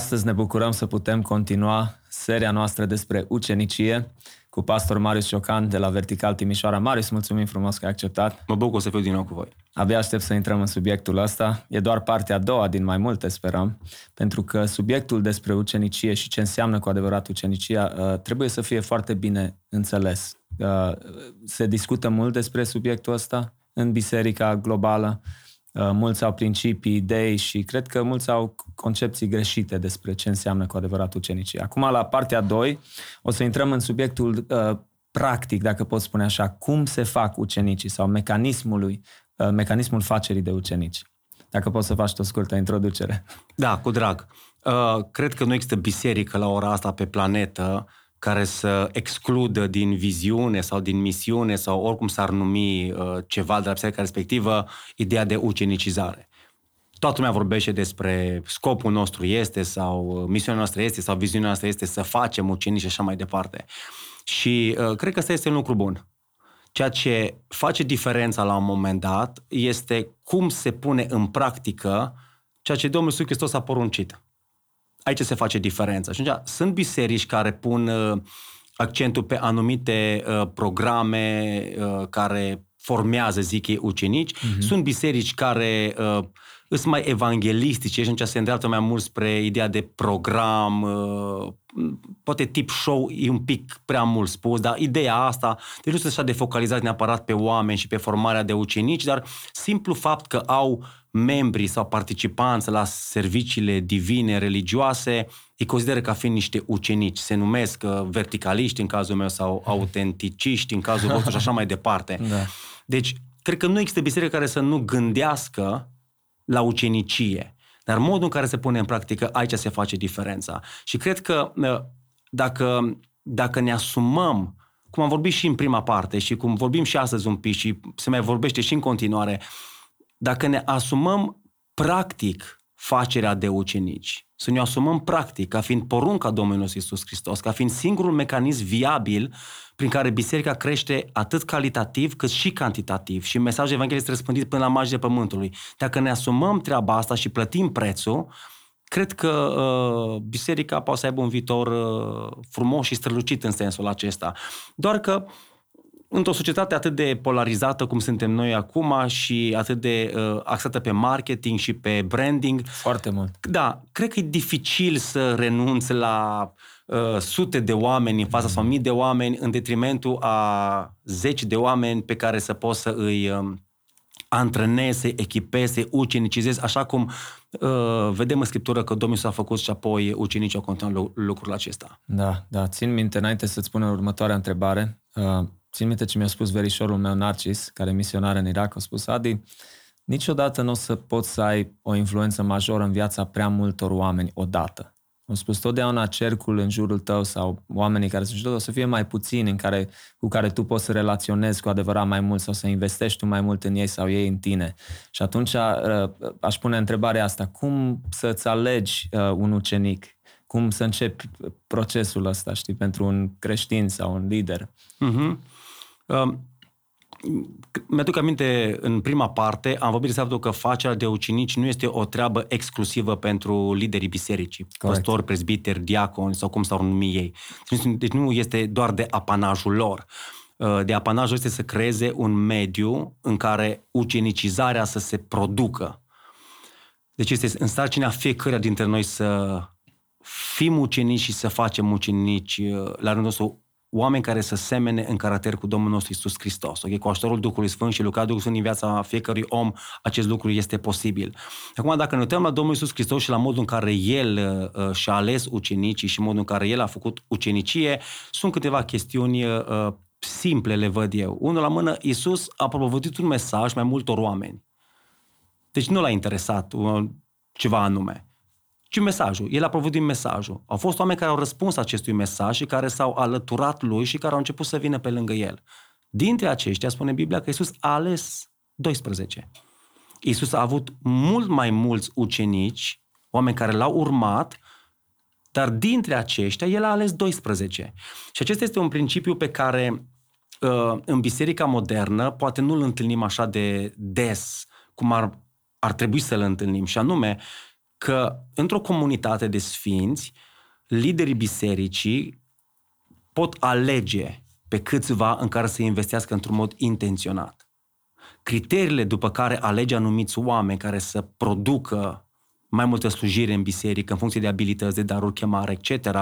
Astăzi ne bucurăm să putem continua seria noastră despre ucenicie cu pastor Marius Ciocan de la Vertical Timișoara. Marius, mulțumim frumos că ai acceptat. Mă bucur să fiu din nou cu voi. Abia aștept să intrăm în subiectul ăsta. E doar partea a doua din mai multe, sperăm, pentru că subiectul despre ucenicie și ce înseamnă cu adevărat ucenicia trebuie să fie foarte bine înțeles. Se discută mult despre subiectul ăsta în biserica globală. Mulți au principii, idei și cred că mulți au concepții greșite despre ce înseamnă cu adevărat ucenicie. Acum, la partea 2, o să intrăm în subiectul practic, dacă pot spune așa, cum se fac ucenicii sau mecanismul facerii de ucenici. Dacă poți să faci o scurtă introducere. Da, cu drag. Cred că nu există biserică la ora asta pe planetă care să excludă din viziune sau din misiune sau oricum s-ar numi ceva de la biserica respectivă, ideea de ucenicizare. Toată lumea vorbește despre scopul nostru este sau misiunea noastră este sau viziunea noastră este să facem ucenici și așa mai departe. Și cred că ăsta este un lucru bun. Ceea ce face diferența la un moment dat este cum se pune în practică ceea ce Domnul Iisus Hristos a poruncit. Aici se face diferența. Și atunci, sunt biserici care pun accentul pe anumite programe care formează, zic ei, ucenici. Uh-huh. Sunt biserici care sunt mai evanghelistice și atunci se îndreaptă mai mult spre ideea de program, poate tip show e un pic prea mult spus, dar ideea asta, deci nu sunt așa de focalizat neapărat pe oameni și pe formarea de ucenici, dar simplu fapt că au membrii sau participanți la serviciile divine, religioase, îi consideră ca fiind niște ucenici. Se numesc verticaliști în cazul meu sau autenticiști în cazul vostru și așa mai departe. Da. Deci, cred că nu există biserică care să nu gândească la ucenicie. Dar modul în care se pune în practică, aici se face diferența. Și cred că dacă ne asumăm, cum am vorbit și în prima parte și cum vorbim și astăzi un pic și se mai vorbește și în continuare, dacă ne asumăm practic facerea de ucenici, să ne asumăm practic ca fiind porunca Domnului Iisus Hristos, ca fiind singurul mecanism viabil prin care biserica crește atât calitativ cât și cantitativ și mesajul Evangheliei este răspândit până la marginea pământului. Dacă ne asumăm treaba asta și plătim prețul, cred că biserica poate să aibă un viitor frumos și strălucit în sensul acesta. Doar că într-o societate atât de polarizată cum suntem noi acum și atât de axată pe marketing și pe branding. Foarte mult. Da, cred că e dificil să renunți la sute de oameni în fața sau mii de oameni în detrimentul a zeci de oameni pe care să poți să îi antrenezi, să-i echipezi, să-i ucenicizezi, așa cum vedem în Scriptură că Domnul s-a făcut și apoi ucenicii au continuat lucrul acesta. Da, da. Țin minte, înainte să-ți spun următoarea întrebare, țin minte ce mi-a spus verișorul meu Narcis, care e misionar în Irak, a spus: Adi, niciodată nu o să poți să ai o influență majoră în viața prea multor oameni odată. Am spus, totdeauna cercul în jurul tău sau oamenii care sunt în jurul tău să fie mai puțini cu care tu poți să relaționezi cu adevărat mai mult sau să investești tu mai mult în ei sau ei în tine. Și atunci aș pune întrebarea asta, cum să-ți alegi un ucenic? Cum să începi procesul ăsta, știi, pentru un creștin sau un lider? Mhm. Mi-aduc aminte, în prima parte am vorbit despre faptul că facerea de ucenici nu este o treabă exclusivă pentru liderii bisericii, păstori, prezbiteri, diaconi sau cum s-au numit ei. Deci nu este doar de apanajul lor. De apanajul este să creeze un mediu în care ucenicizarea să se producă. Deci este în sarcina fiecăruia dintre noi să fim ucenici și să facem ucenici la rândul nostru oameni care să semene în caracter cu Domnul nostru Iisus Hristos. Okay? Cu ajutorul Duhului Sfânt și lucrarea Duhului Sfânt în viața fiecărui om, acest lucru este posibil. Acum, dacă ne uităm la Domnul Iisus Hristos și la modul în care El și-a ales ucenicii și modul în care El a făcut ucenicie, sunt câteva chestiuni simple, le văd eu. Unul la mână, Iisus a propovăduit un mesaj mai multor oameni. Deci nu l-a interesat ceva anume. Și mesajul. El a propovăduit mesajul. Au fost oameni care au răspuns acestui mesaj și care s-au alăturat lui și care au început să vină pe lângă el. Dintre aceștia, spune Biblia că Iisus a ales 12. Iisus a avut mult mai mulți ucenici, oameni care l-au urmat, dar dintre aceștia el a ales 12. Și acesta este un principiu pe care în biserica modernă poate nu-l întâlnim așa de des cum ar trebui să-l întâlnim. Și anume, că într-o comunitate de sfinți, liderii bisericii pot alege pe câțiva în care să investească într-un mod intenționat. Criteriile după care alege anumiți oameni care să producă mai multă slujire în biserică, în funcție de abilități, de daruri, chemare, etc.,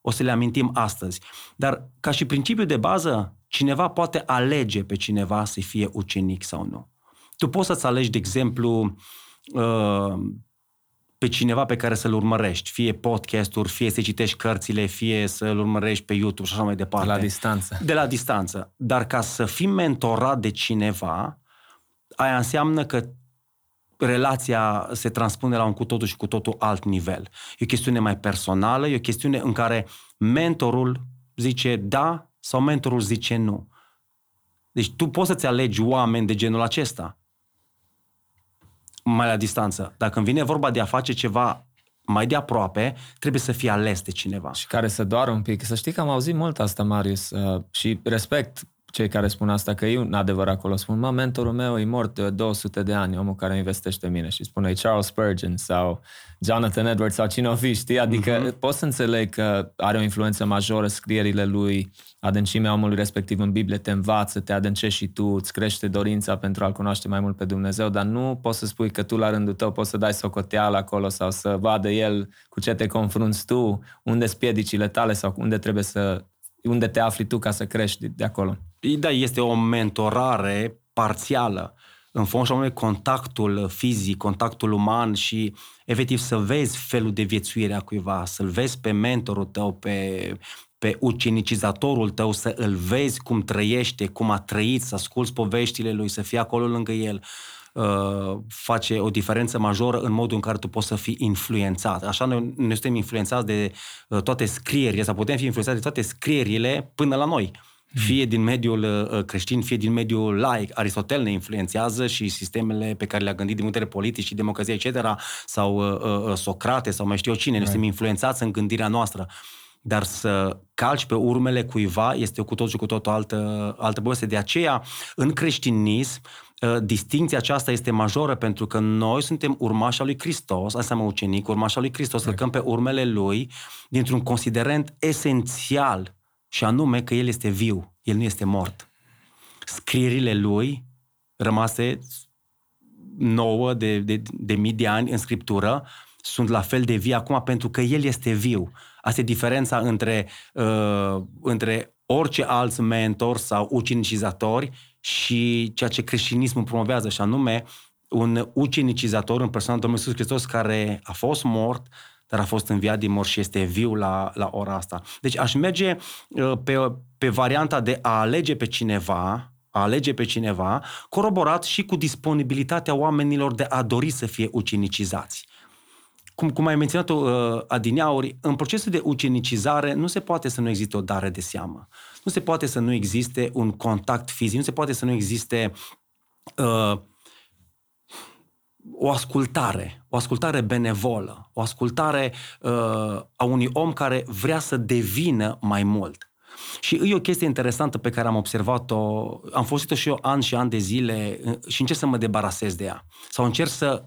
o să le amintim astăzi. Dar ca și principiu de bază, cineva poate alege pe cineva să fie ucenic sau nu. Tu poți să-ți alegi, de exemplu, pe cineva pe care să-l urmărești, fie podcast-uri, fie să citești cărțile, fie să-l urmărești pe YouTube și așa mai departe. De la distanță. Dar ca să fii mentorat de cineva, aia înseamnă că relația se transpune la un cu totul și cu totul alt nivel. E o chestiune mai personală, e o chestiune în care mentorul zice da sau mentorul zice nu. Deci tu poți să-ți alegi oameni de genul acesta, mai la distanță. Dacă îmi vine vorba de a face ceva mai de aproape, trebuie să fie ales de cineva. Și care să doară un pic. Să știi că am auzit mult asta, Marius, și respect cei care spun asta, că e un adevăr acolo. Spun, mentorul meu e mort de 200 de ani, omul care investește în mine. Și spune, Charles Spurgeon sau Jonathan Edwards sau cine o fi, știi? Adică poți să înțeleg că are o influență majoră scrierile lui, adâncimea omului respectiv în Biblie, te învață, te adâncești și tu, îți crește dorința pentru a-L cunoaște mai mult pe Dumnezeu, dar nu poți să spui că tu la rândul tău poți să dai socoteală acolo sau să vadă el cu ce te confrunți tu, unde sunt piedicile tale sau unde te afli tu ca să crești de acolo. Da, este o mentorare parțială. În fond, și contactul fizic, contactul uman și, efectiv, să vezi felul de viețuire a cuiva, să-l vezi pe mentorul tău, pe ucenicizatorul tău, să îl vezi cum trăiește, cum a trăit, să asculți poveștile lui, să fii acolo lângă el. Face o diferență majoră în modul în care tu poți să fii influențat. Așa noi suntem influențați de toate scrierile, sau putem fi influențați de toate scrierile până la noi. Fie din mediul creștin, fie din mediul laic. Aristotel ne influențează și sistemele pe care le-a gândit din vedere politic și democrație, etc., sau Sokrates, sau mai știu eu cine. Noi suntem influențați în gândirea noastră. Dar să calci pe urmele cuiva este cu totul și cu totul altă poveste. De aceea, în creștinism, distincția aceasta este majoră, pentru că noi suntem urmașa lui Hristos, asta înseamnă ucenic, urmașa lui Hristos, călcăm pe urmele lui dintr-un considerent esențial, și anume că el este viu, el nu este mort. Scrierile lui, rămase nouă de mii de ani în Scriptură, sunt la fel de vii acum pentru că el este viu. Asta e diferența între orice alți mentor sau ucenicizatori și ceea ce creștinismul promovează, și anume un ucenicizator în persoana Domnului Iisus Hristos, care a fost mort, dar a fost înviat din morți și este viu la ora asta. Deci aș merge pe varianta de a alege pe cineva, coroborat și cu disponibilitatea oamenilor de a dori să fie ucenicizați. Cum ai menționat adineauri, în procesul de ucenicizare nu se poate să nu existe o dare de seamă. Nu se poate să nu existe un contact fizic, nu se poate să nu existe o ascultare benevolă, o ascultare a unui om care vrea să devină mai mult. Și e o chestie interesantă pe care am observat-o, am folosit-o și eu ani și ani de zile și încerc să mă debarasez de ea. Sau încerc să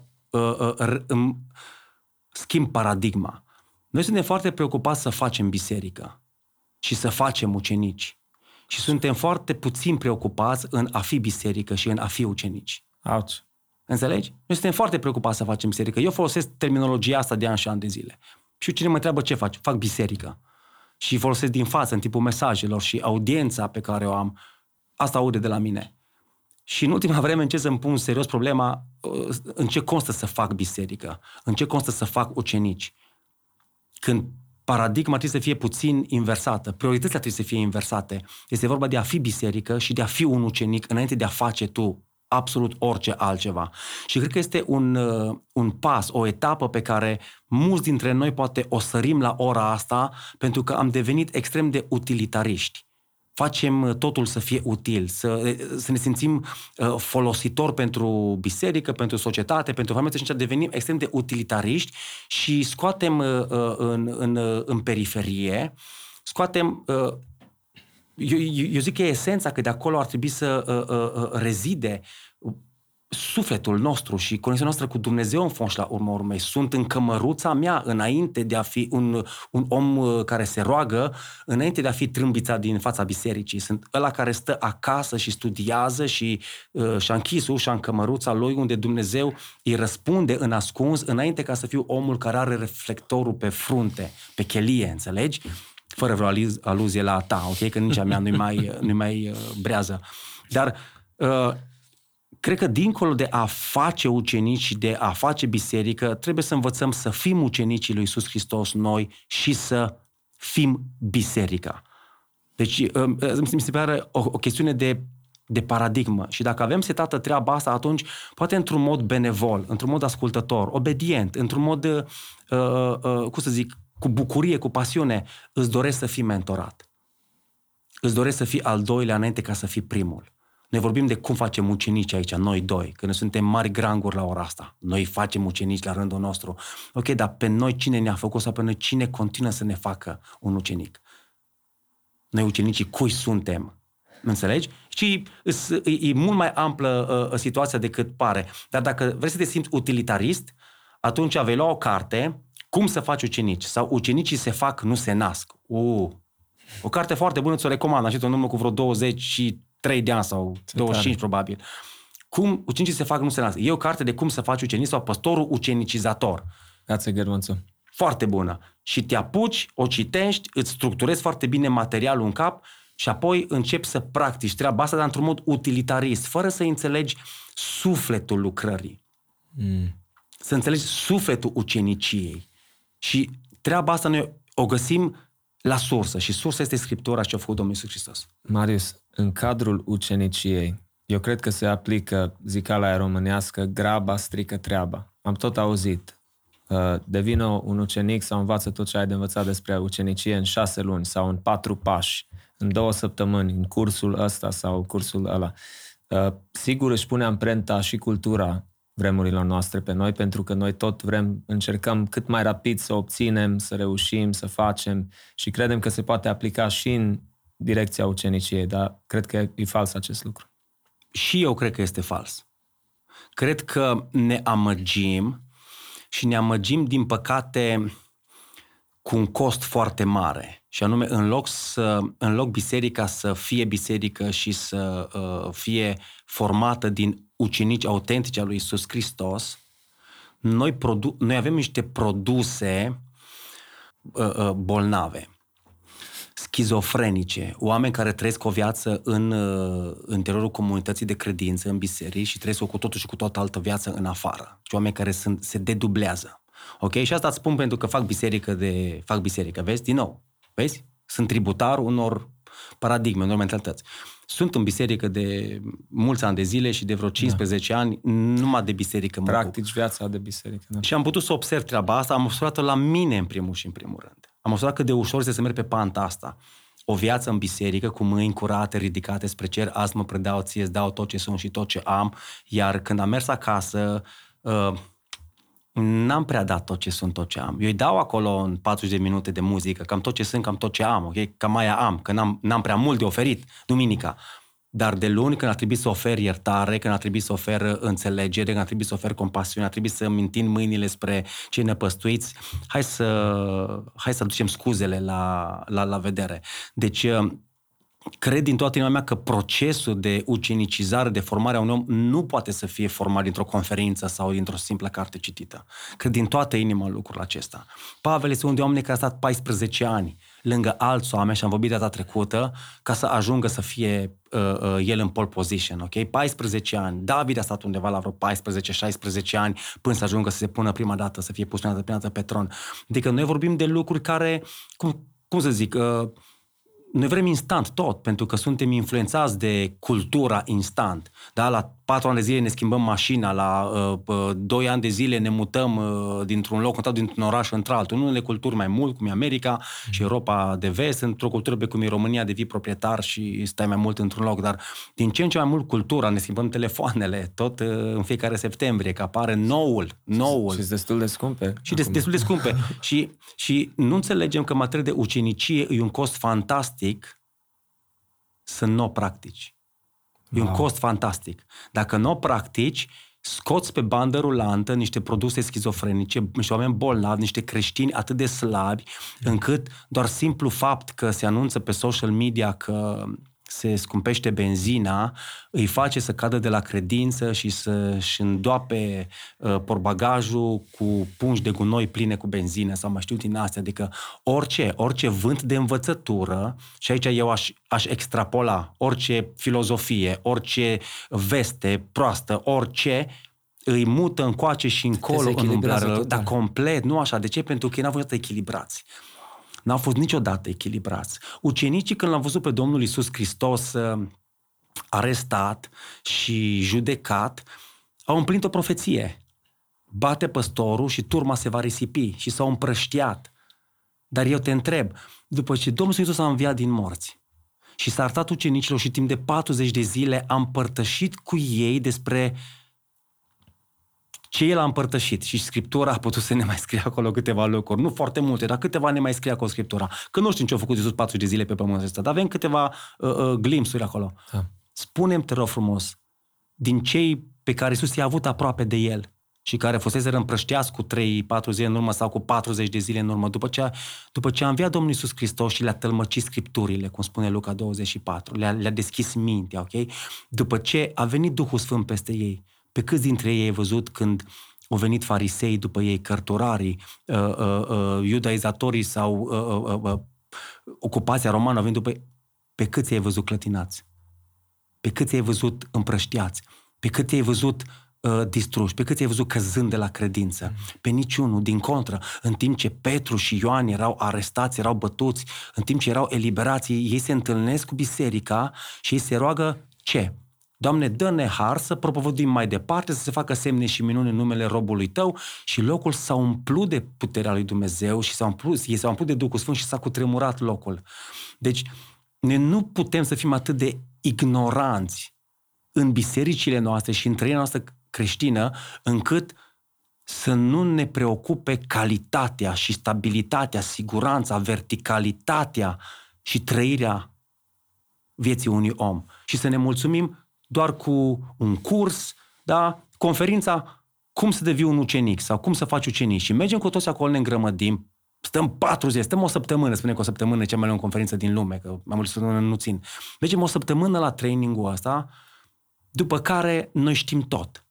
schimb paradigma. Noi suntem foarte preocupați să facem biserică și să facem ucenici. Și suntem foarte puțin preocupați în a fi biserică și în a fi ucenici. Auci. Înțelegi? Noi suntem foarte preocupați să facem biserică. Eu folosesc terminologia asta de ani și ani de zile. Și cine mă întreabă ce faci? Fac biserică. Și folosesc din față, în timpul mesajelor, și audiența pe care o am, asta aude de la mine. Și în ultima vreme încerc să-mi pun serios problema în ce constă să fac biserică, în ce constă să fac ucenici. Când paradigma trebuie să fie puțin inversată, prioritățile trebuie să fie inversate. Este vorba de a fi biserică și de a fi un ucenic înainte de a face tu absolut orice altceva. Și cred că este un pas, o etapă pe care mulți dintre noi poate o sărim la ora asta, pentru că am devenit extrem de utilitariști. Facem totul să fie util, să ne simțim folositori pentru biserică, pentru societate, pentru familie, și devenim extrem de utilitariști și scoatem în periferie, scoatem, eu zic că e esența, că de acolo ar trebui să rezide sufletul nostru și conexiunea noastră cu Dumnezeu înfonși la urma urmei. Sunt în cămăruța mea înainte de a fi un om care se roagă, înainte de a fi trâmbițat din fața bisericii. Sunt ăla care stă acasă și studiază și și-a închis ușa în cămăruța lui unde Dumnezeu îi răspunde în ascuns înainte ca să fiu omul care are reflectorul pe frunte, pe chelie, înțelegi? Fără vreo aluzie la ta, ok? Că nici a mea nu-i mai brează. Dar cred că dincolo de a face ucenici și de a face biserică, trebuie să învățăm să fim ucenicii lui Iisus Hristos noi și să fim biserica. Deci mi se pare o chestiune de paradigmă. Și dacă avem setată treaba asta, atunci poate într-un mod benevol, într-un mod ascultător, obedient, într-un mod, cu bucurie, cu pasiune, îți doresc să fii mentorat. Îți doresc să fii al doilea înainte ca să fii primul. Noi vorbim de cum facem ucenici aici, noi doi, că noi suntem mari granguri la ora asta. Noi facem ucenici la rândul nostru. Ok, dar pe noi cine ne-a făcut sau pe noi cine continuă să ne facă un ucenic? Noi ucenicii cui suntem? Înțelegi? Și e mult mai amplă situația decât pare. Dar dacă vrei să te simți utilitarist, atunci vei lua o carte, Cum să faci ucenici? Sau ucenicii se fac, nu se nasc. O carte foarte bună, ți-o recomand. Am citit-o în urmă cu vreo 23 de ani sau 25 probabil. Cum ucenicii se fac, nu se nasc. E o carte de cum să faci ucenici sau păstorul ucenicizator. That's a good one, so. Foarte bună. Și te apuci, o citești, îți structurezi foarte bine materialul în cap și apoi începi să practici treaba asta, dar într-un mod utilitarist, fără să înțelegi sufletul lucrării. Să înțelegi sufletul uceniciei. Și treaba asta noi o găsim la sursă. Și sursa este Scriptura și ce a făcut Domnul Iisus Hristos. Marius, în cadrul uceniciei, eu cred că se aplică zicala aia românească, graba strică treaba. Am tot auzit. Devină un ucenic sau învață tot ce ai de învățat despre ucenicie în 6 luni sau în 4 pași, în 2 săptămâni, în cursul ăsta sau cursul ăla. Sigur își pune amprenta și cultura vremurilor noastre pe noi, pentru că noi tot încercăm cât mai rapid să obținem, să reușim, să facem și credem că se poate aplica și în direcția uceniciei, dar cred că e fals acest lucru. Și eu cred că este fals. Cred că ne amăgim și ne amăgim, din păcate, cu un cost foarte mare. Și anume, în loc biserica să fie biserică și să fie formată din ucenici autentici al lui Iisus Hristos, noi avem niște produse bolnave, schizofrenice, oameni care trăiesc o viață în interiorul comunității de credință, în biserici, și trăiesc cu totul și cu toată altă viață în afară. Și oameni care se dedublează. Ok? Și asta îți spun pentru că fac biserică. Vezi? Din nou. Vezi? Sunt tributar unor paradigme, unor mentalități. Sunt în biserică de mulți ani de zile și de vreo 15 ani numai de biserică. Practici viața de biserică. Da. Și am putut să observ treaba asta, am observat-o la mine în primul rând. Am observat cât de ușor este să merg pe panta asta. O viață în biserică cu mâini curate, ridicate spre cer, azi mă predau ție, îți dau tot ce sunt și tot ce am, iar când am mers acasă, n-am prea dat tot ce sunt, tot ce am. Eu îi dau acolo în 40 de minute de muzică, cam tot ce sunt, cam tot ce am, ok? Cam aia am, că n-am prea mult de oferit duminica. Dar de luni, când a trebuit să ofer iertare, când a trebuit să ofer înțelegere, când a trebuit să ofer compasiune, a trebuit să îmi întind mâinile spre cei năpăstuiți, hai să aducem scuzele la vedere. Deci, cred din toată inima mea că procesul de ucenicizare, de formare a unui om nu poate să fie format dintr-o conferință sau dintr-o simplă carte citită. Cred din toată inima lucrul acesta. Pavel este un de oameni care a stat 14 ani lângă alți oameni, și am vorbit data trecută, ca să ajungă să fie el în pole position, ok? 14 ani. David a stat undeva la vreo 14-16 ani până să ajungă să se pună prima dată, să fie pus prima dată pe tron. Adică noi vorbim de lucruri care, noi vrem instant tot, pentru că suntem influențați de cultura instant. Da? La 4 ani de zile ne schimbăm mașina, la 2 ani de zile ne mutăm dintr-un loc, dintr-un oraș într-altul. În unele culturi mai mult, cum e America și Europa de vest, într-o cultură pe cum e România, devii proprietar și stai mai mult într-un loc. Dar din ce în ce mai mult cultura, ne schimbăm telefoanele, tot în fiecare septembrie, că apare noul. Și destul de scumpe. Și nu înțelegem că materie de ucenicie e un cost fantastic să nu o practici. E un cost fantastic. Dacă nu o practici, scoți pe bandă rulantă niște produse schizofrenice, niște oameni bolnavi, niște creștini atât de slabi, încât doar simplu fapt că se anunță pe social media că se scumpește benzina, îi face să cadă de la credință și să-și îndoape portbagajul cu pungi de gunoi pline cu benzină sau mai știu din astea. Adică orice vânt de învățătură, și aici eu aș extrapola orice filozofie, orice veste proastă, orice, îi mută încoace și încolo în umblare. Dar complet, nu așa. De ce? Pentru că ei n-au fost echilibrați. N-au fost niciodată echilibrați. Ucenicii, când l-au văzut pe Domnul Iisus Hristos arestat și judecat, au împlinit o profeție. Bate păstorul și turma se va risipi. Și s-au împrăștiat. Dar eu te întreb, după ce Domnul Iisus a înviat din morți și s-a arătat ucenicilor și timp de 40 de zile a împărtășit cu ei despre ce el a împărtășit, și Scriptura a putut să ne mai scrie acolo câteva lucruri, nu foarte multe, dar câteva ne mai scrie acolo Scriptura. Că nu știm ce a făcut Iisus 40 de zile pe pământul ăsta, dar avem câteva glimpsuri acolo. Da. Spune-mi, te rog frumos, din cei pe care Iisus i-a avut aproape de el și care fuseseră împrășteați cu 3-4 zile în urmă sau cu 40 de zile în urmă, după ce a înviat Domnul Iisus Hristos și le-a tălmăcit Scripturile, cum spune Luca 24, le-a deschis mintea, ok? După ce a venit Duhul Sfânt peste ei, pe câți dintre ei ai văzut când au venit farisei după ei, cărturarii, iudaizatorii sau ocupația romană au venit după ei? Pe câți ai văzut clătinați? Pe câți ai văzut împrăștiați? Pe câți ai văzut distruși? Pe câți ai văzut căzând de la credință? Pe niciunul, din contră. În timp ce Petru și Ioan erau arestați, erau bătuți, în timp ce erau eliberați, ei se întâlnesc cu biserica și ei se roagă ce? Doamne, dă-ne har să propovăduim mai departe, să se facă semne și minuni în numele robului tău, și locul s-a umplut de puterea lui Dumnezeu și ei s-au umplut de Duhul Sfânt și s-a cutremurat locul. Deci, noi nu putem să fim atât de ignoranți în bisericile noastre și în trăirea noastră creștină, încât să nu ne preocupe calitatea și stabilitatea, siguranța, verticalitatea și trăirea vieții unui om. Și să ne mulțumim doar cu un curs, da? Conferința, cum să devii un ucenic sau cum să faci ucenici. Și mergem cu toți acolo, ne îngrămădim, stăm 40, stăm o săptămână, spune că o săptămână e cea mai lungă conferință din lume, că mai mult săptămână nu țin. Mergem o săptămână la training-ul ăsta, după care noi știm tot.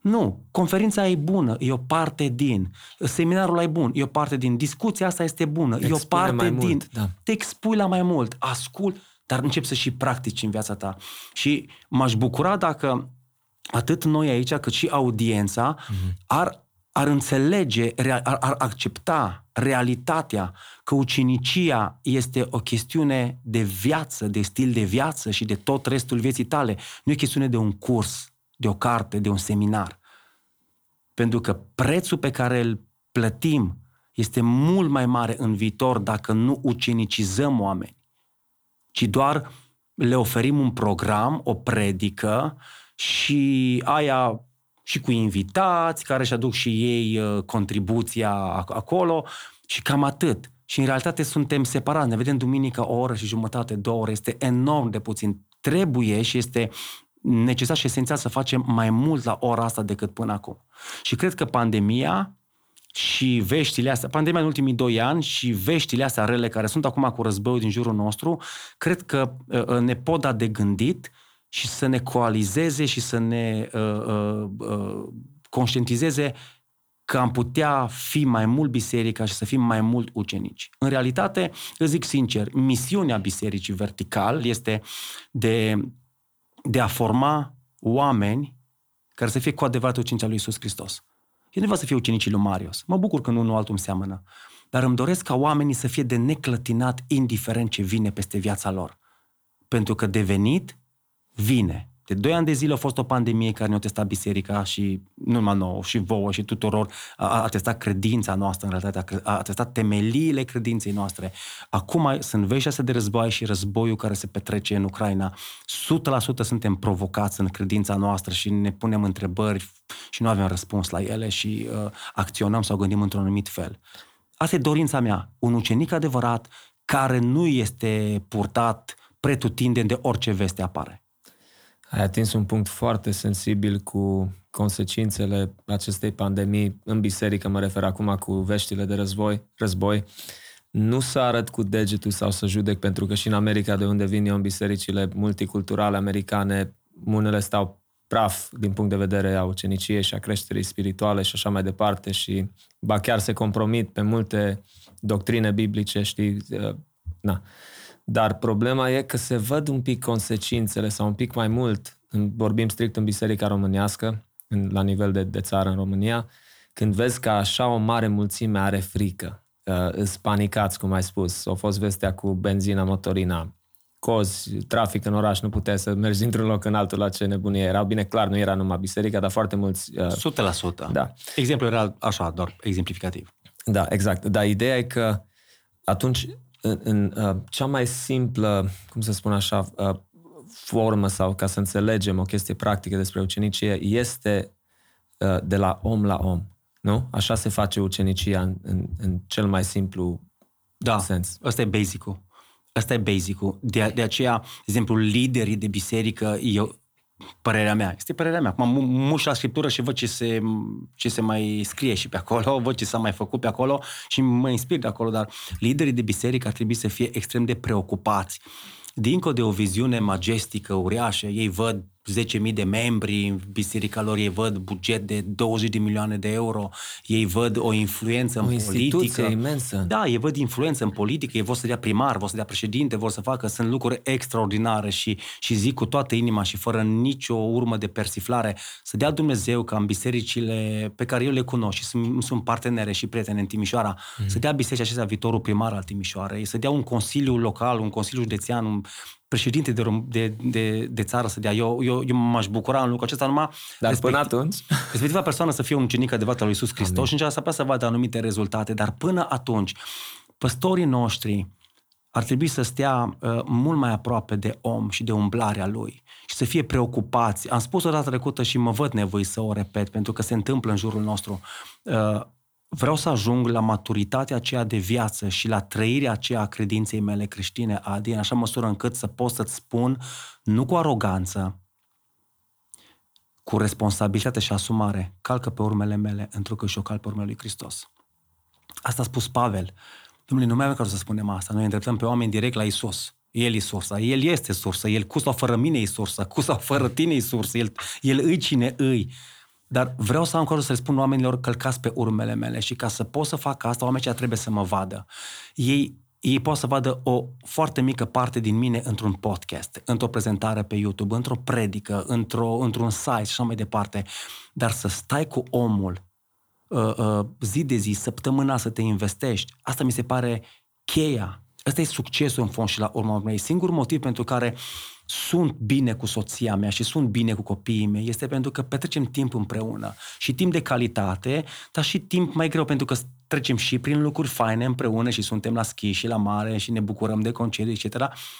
Nu, conferința e bună, e o parte din, seminarul e bun, e o parte din, discuția asta este bună, e o parte din, te expui la mai mult, ascult, dar încep să și practici în viața ta. Și m-aș bucura dacă atât noi aici, cât și audiența ar înțelege, ar accepta realitatea că ucenicia este o chestiune de viață, de stil de viață și de tot restul vieții tale. Nu e chestiune de un curs, de o carte, de un seminar. Pentru că prețul pe care îl plătim este mult mai mare în viitor dacă nu ucenicizăm oameni, ci doar le oferim un program, o predică și aia și cu invitați care își aduc și ei contribuția acolo și cam atât. Și în realitate suntem separați. Ne vedem duminică o oră și jumătate, 2 ore. Este enorm de puțin. Trebuie și este necesar și esențial să facem mai mult la ora asta decât până acum. Și cred că pandemia și veștile astea, pandemia în ultimii 2 ani și veștile astea rele care sunt acum cu războiul din jurul nostru, cred că ne pot da de gândit și să ne coalizeze și să ne conștientizeze că am putea fi mai mult biserica și să fim mai mult ucenici. În realitate, îți zic sincer, misiunea bisericii vertical este de a forma oameni care să fie cu adevărat ucenici al lui Iisus Hristos. Eu nu vreau să fie ucenicii lui Marius. Mă bucur că unul altul îmi seamănă. Dar îmi doresc ca oamenii să fie de neclătinat, indiferent ce vine peste viața lor. Pentru că de venit, vine. De 2 ani de zile a fost o pandemie care ne-a testat biserica și nu numai nouă, și vouă, și tuturor. A testat credința noastră, în realitate. A testat temeliile credinței noastre. Acum sunt vești de război și războiul care se petrece în Ucraina. 100% suntem provocați în credința noastră și ne punem întrebări și nu avem răspuns la ele și acționăm sau gândim într-un anumit fel. Asta e dorința mea. Un ucenic adevărat care nu este purtat pretutindeni de orice veste apare. Ai atins un punct foarte sensibil cu consecințele acestei pandemii în biserică, mă refer acum cu veștile de război. Nu să arăt cu degetul sau să judec, pentru că și în America, de unde vin eu, în bisericile multiculturale americane, unele stau praf din punct de vedere a uceniciei și a creșterii spirituale și așa mai departe și ba chiar se compromit pe multe doctrine biblice, știi, na. Dar problema e că se văd un pic consecințele sau un pic mai mult, vorbim strict în biserica românească, la nivel de țară în România, când vezi că așa o mare mulțime are frică, îs panicați, cum ai spus, a fost vestea cu benzina, motorina, cozi, trafic în oraș, nu puteai să mergi dintr-un loc în altul, la ce nebunie erau. Bine, clar, nu era numai biserica, dar foarte mulți... 100%. Da. Exemplul era așa, doar exemplificativ. Da, exact. Dar ideea e că atunci, în cea mai simplă, cum să spun așa, formă sau ca să înțelegem o chestie practică despre ucenicie, este de la om la om, nu? Așa se face ucenicia în cel mai simplu sens. Da, ăsta e basic-ul. Asta e basic-ul. De aceea, de exemplu, liderii de biserică, părerea mea. Acum mușc la scriptură și văd ce se mai scrie și pe acolo, văd ce s-a mai făcut pe acolo și mă inspir de acolo, dar liderii de biserică ar trebui să fie extrem de preocupați. Dincolo de o viziune majestică, uriașă, ei văd 10.000 de membri în biserica lor, ei văd buget de 20 de milioane de euro, ei văd o influență în politică. Imensă. Da, ei văd influență în politică, ei vor să dea primar, vor să dea președinte, vor să facă, sunt lucruri extraordinare și zic cu toată inima și fără nicio urmă de persiflare, să dea Dumnezeu ca în bisericile pe care eu le cunosc și sunt partenere și prietene în Timișoara, să dea bisericii acestea viitorul primar al Timișoarei, să dea un consiliu local, un consiliu județean, un președinte de țară să dea. Eu m-aș bucura în lucrul acesta numai... Dar până atunci... Respectiva persoană să fie un ucenic adevărat al lui Iisus Hristos și încearcă să poată să vadă anumite rezultate, dar până atunci păstorii noștri ar trebui să stea mult mai aproape de om și de umblarea lui și să fie preocupați. Am spus o dată trecută și mă văd nevoie să o repet, pentru că se întâmplă în jurul nostru. Vreau să ajung la maturitatea aceea de viață și la trăirea aceea a credinței mele creștine, Adi, în așa măsură încât să pot să-ți spun, nu cu aroganță, cu responsabilitate și asumare, calcă pe urmele mele, întrucă și eu calc pe urmele lui Hristos. Asta a spus Pavel. Domnule, nu mai avem ca să spunem asta, noi îndreptăm pe oameni direct la Iisus. El e sursa, El este sursa, El cu sau fără mine e sursa, cu sau fără tine e sursa, El îi cine îi. Dar vreau să am curajul să le spun oamenilor, călcați pe urmele mele și ca să pot să fac asta, oamenii aceia trebuie să mă vadă. Ei pot să vadă o foarte mică parte din mine într-un podcast, într-o prezentare pe YouTube, într-o predică, într-un site și așa mai departe. Dar să stai cu omul zi de zi, săptămâna, să te investești, asta mi se pare cheia. Ăsta e succesul în fond și la urma urmei. Singurul motiv pentru care sunt bine cu soția mea și sunt bine cu copiii mei este pentru că petrecem timp împreună. Și timp de calitate, dar și timp mai greu, pentru că trecem și prin lucruri faine împreună și suntem la schi și la mare și ne bucurăm de concedii, etc.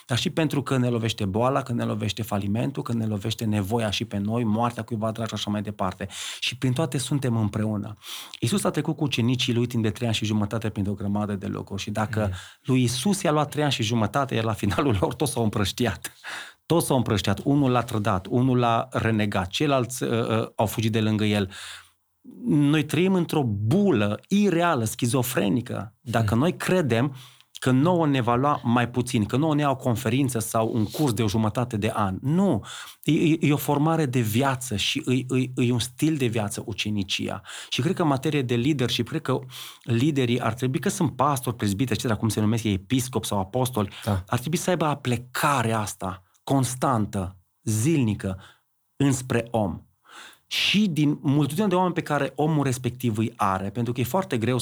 Dar și pentru că ne lovește boala, că ne lovește falimentul, că ne lovește nevoia și pe noi, moartea cuiva drag și așa mai departe. Și prin toate suntem împreună. Iisus a trecut cu ucenicii lui timp de 3 ani și jumătate prin o grămadă de locuri. Și dacă lui Iisus i-a luat 3 ani și jumătate, iar la finalul lor toți s-au împrăștiat. Toți s-au împrăștiat. Unul l-a trădat, unul l-a renegat, ceilalți au fugit de lângă el. Noi trăim într-o bulă ireală, schizofrenică. Dacă noi credem că nouă ne va lua mai puțin, că nouă ne ia o conferință sau un curs de o jumătate de an. Nu! E o formare de viață și e un stil de viață, ucenicia. Și cred că în materie de leadership, cred că liderii ar trebui, că sunt pastori, prezbiteri, etc., cum se numesc ei, episcop sau apostoli, ar trebui să aibă aplecarea asta constantă, zilnică, înspre om. Și din multitudinea de oameni pe care omul respectiv îi are, pentru că e foarte greu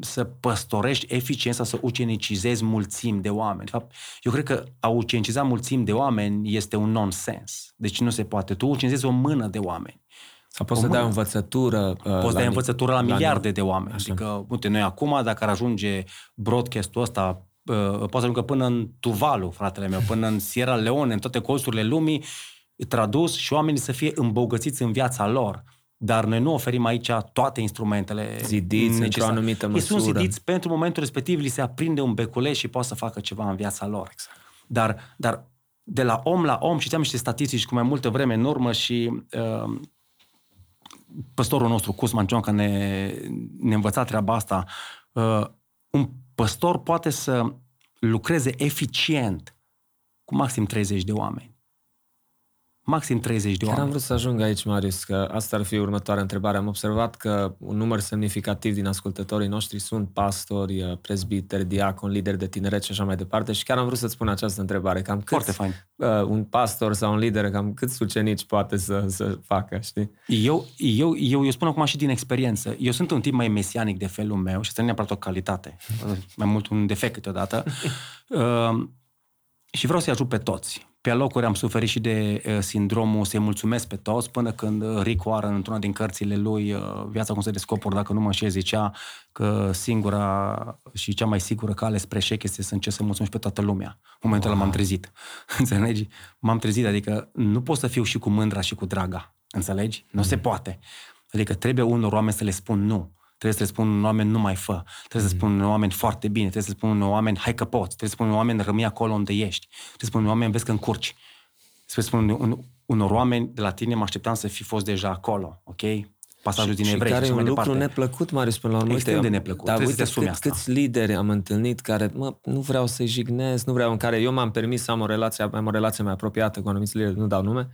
să păstorești eficiența, să ucenicizezi mulțimi de oameni. De fapt, eu cred că a uceniciza mulțimi de oameni este un nonsens. Deci nu se poate. Tu ucenicizezi o mână de oameni. Sau poți să dai învățătură. Poți să dai învățătură la miliarde de oameni. Așa. Adică, uite, noi acum, dacă ar ajunge broadcast-ul ăsta, poate să ajungă până în Tuvalu, fratele meu, până în Sierra Leone, în toate colțurile lumii, tradus și oamenii să fie îmbogățiți în viața lor. Dar noi nu oferim aici toate instrumentele zidiți într-o anumită măsură. Ei sunt zidiți pentru momentul respectiv, li se aprinde un beculeș și poate să facă ceva în viața lor. Exact. Dar de la om la om, citeam niște statistici cu mai multă vreme în urmă și păstorul nostru, Cusman Ioan, care ne învăța treaba asta, un păstor poate să lucreze eficient cu maxim 30 de oameni. Maxim 30 de oameni. Am vrut să ajung aici, Marius, că asta ar fi următoarea întrebare. Am observat că un număr semnificativ din ascultătorii noștri sunt pastori, prezbiteri, diaconi, lideri de tineret și așa mai departe. Și chiar am vrut să-ți spun această întrebare. Cam câți, un pastor sau un lider, cam câți ucenici poate să facă, știi? Eu spun acum și din experiență. Eu sunt un tip mai mesianic de felul meu și asta nu neapărat o calitate. Mai mult un defect câteodată. Și vreau să-i ajut pe toți. Pe locuri am suferit și de sindromul să-i mulțumesc pe toți, până când Rick Warren, într-una din cărțile lui Viața cum se descoperi, dacă nu mă înșel, zicea că singura și cea mai sigură cale spre eșec este să încerci să mulțumesc pe toată lumea. Momentul ăla m-am trezit. Înțelegi? M-am trezit, adică nu pot să fiu și cu mândra și cu draga. Înțelegi? Nu se poate. Adică trebuie unor oameni să le spun nu. Trebuie să le spun unor oameni nu mai fă. Trebuie să spun unor oameni foarte bine. Trebuie să spun unor oameni hai că poți. Trebuie să spun unor oameni rămâi acolo unde ești. Trebuie să spun unor oameni vezi că încurci. Trebuie să spun unor oameni de la tine mă așteptam să fi fost deja acolo. Ok? Pasajul din Evrei. Și care e un lucru neplăcut, Marius, până la urmă. Extrem de neplăcut. Dar uite câți lideri am întâlnit care nu vreau să-i jignesc, în care eu m-am permis să am o relație mai apropiată cu anumiți lideri, nu dau nume.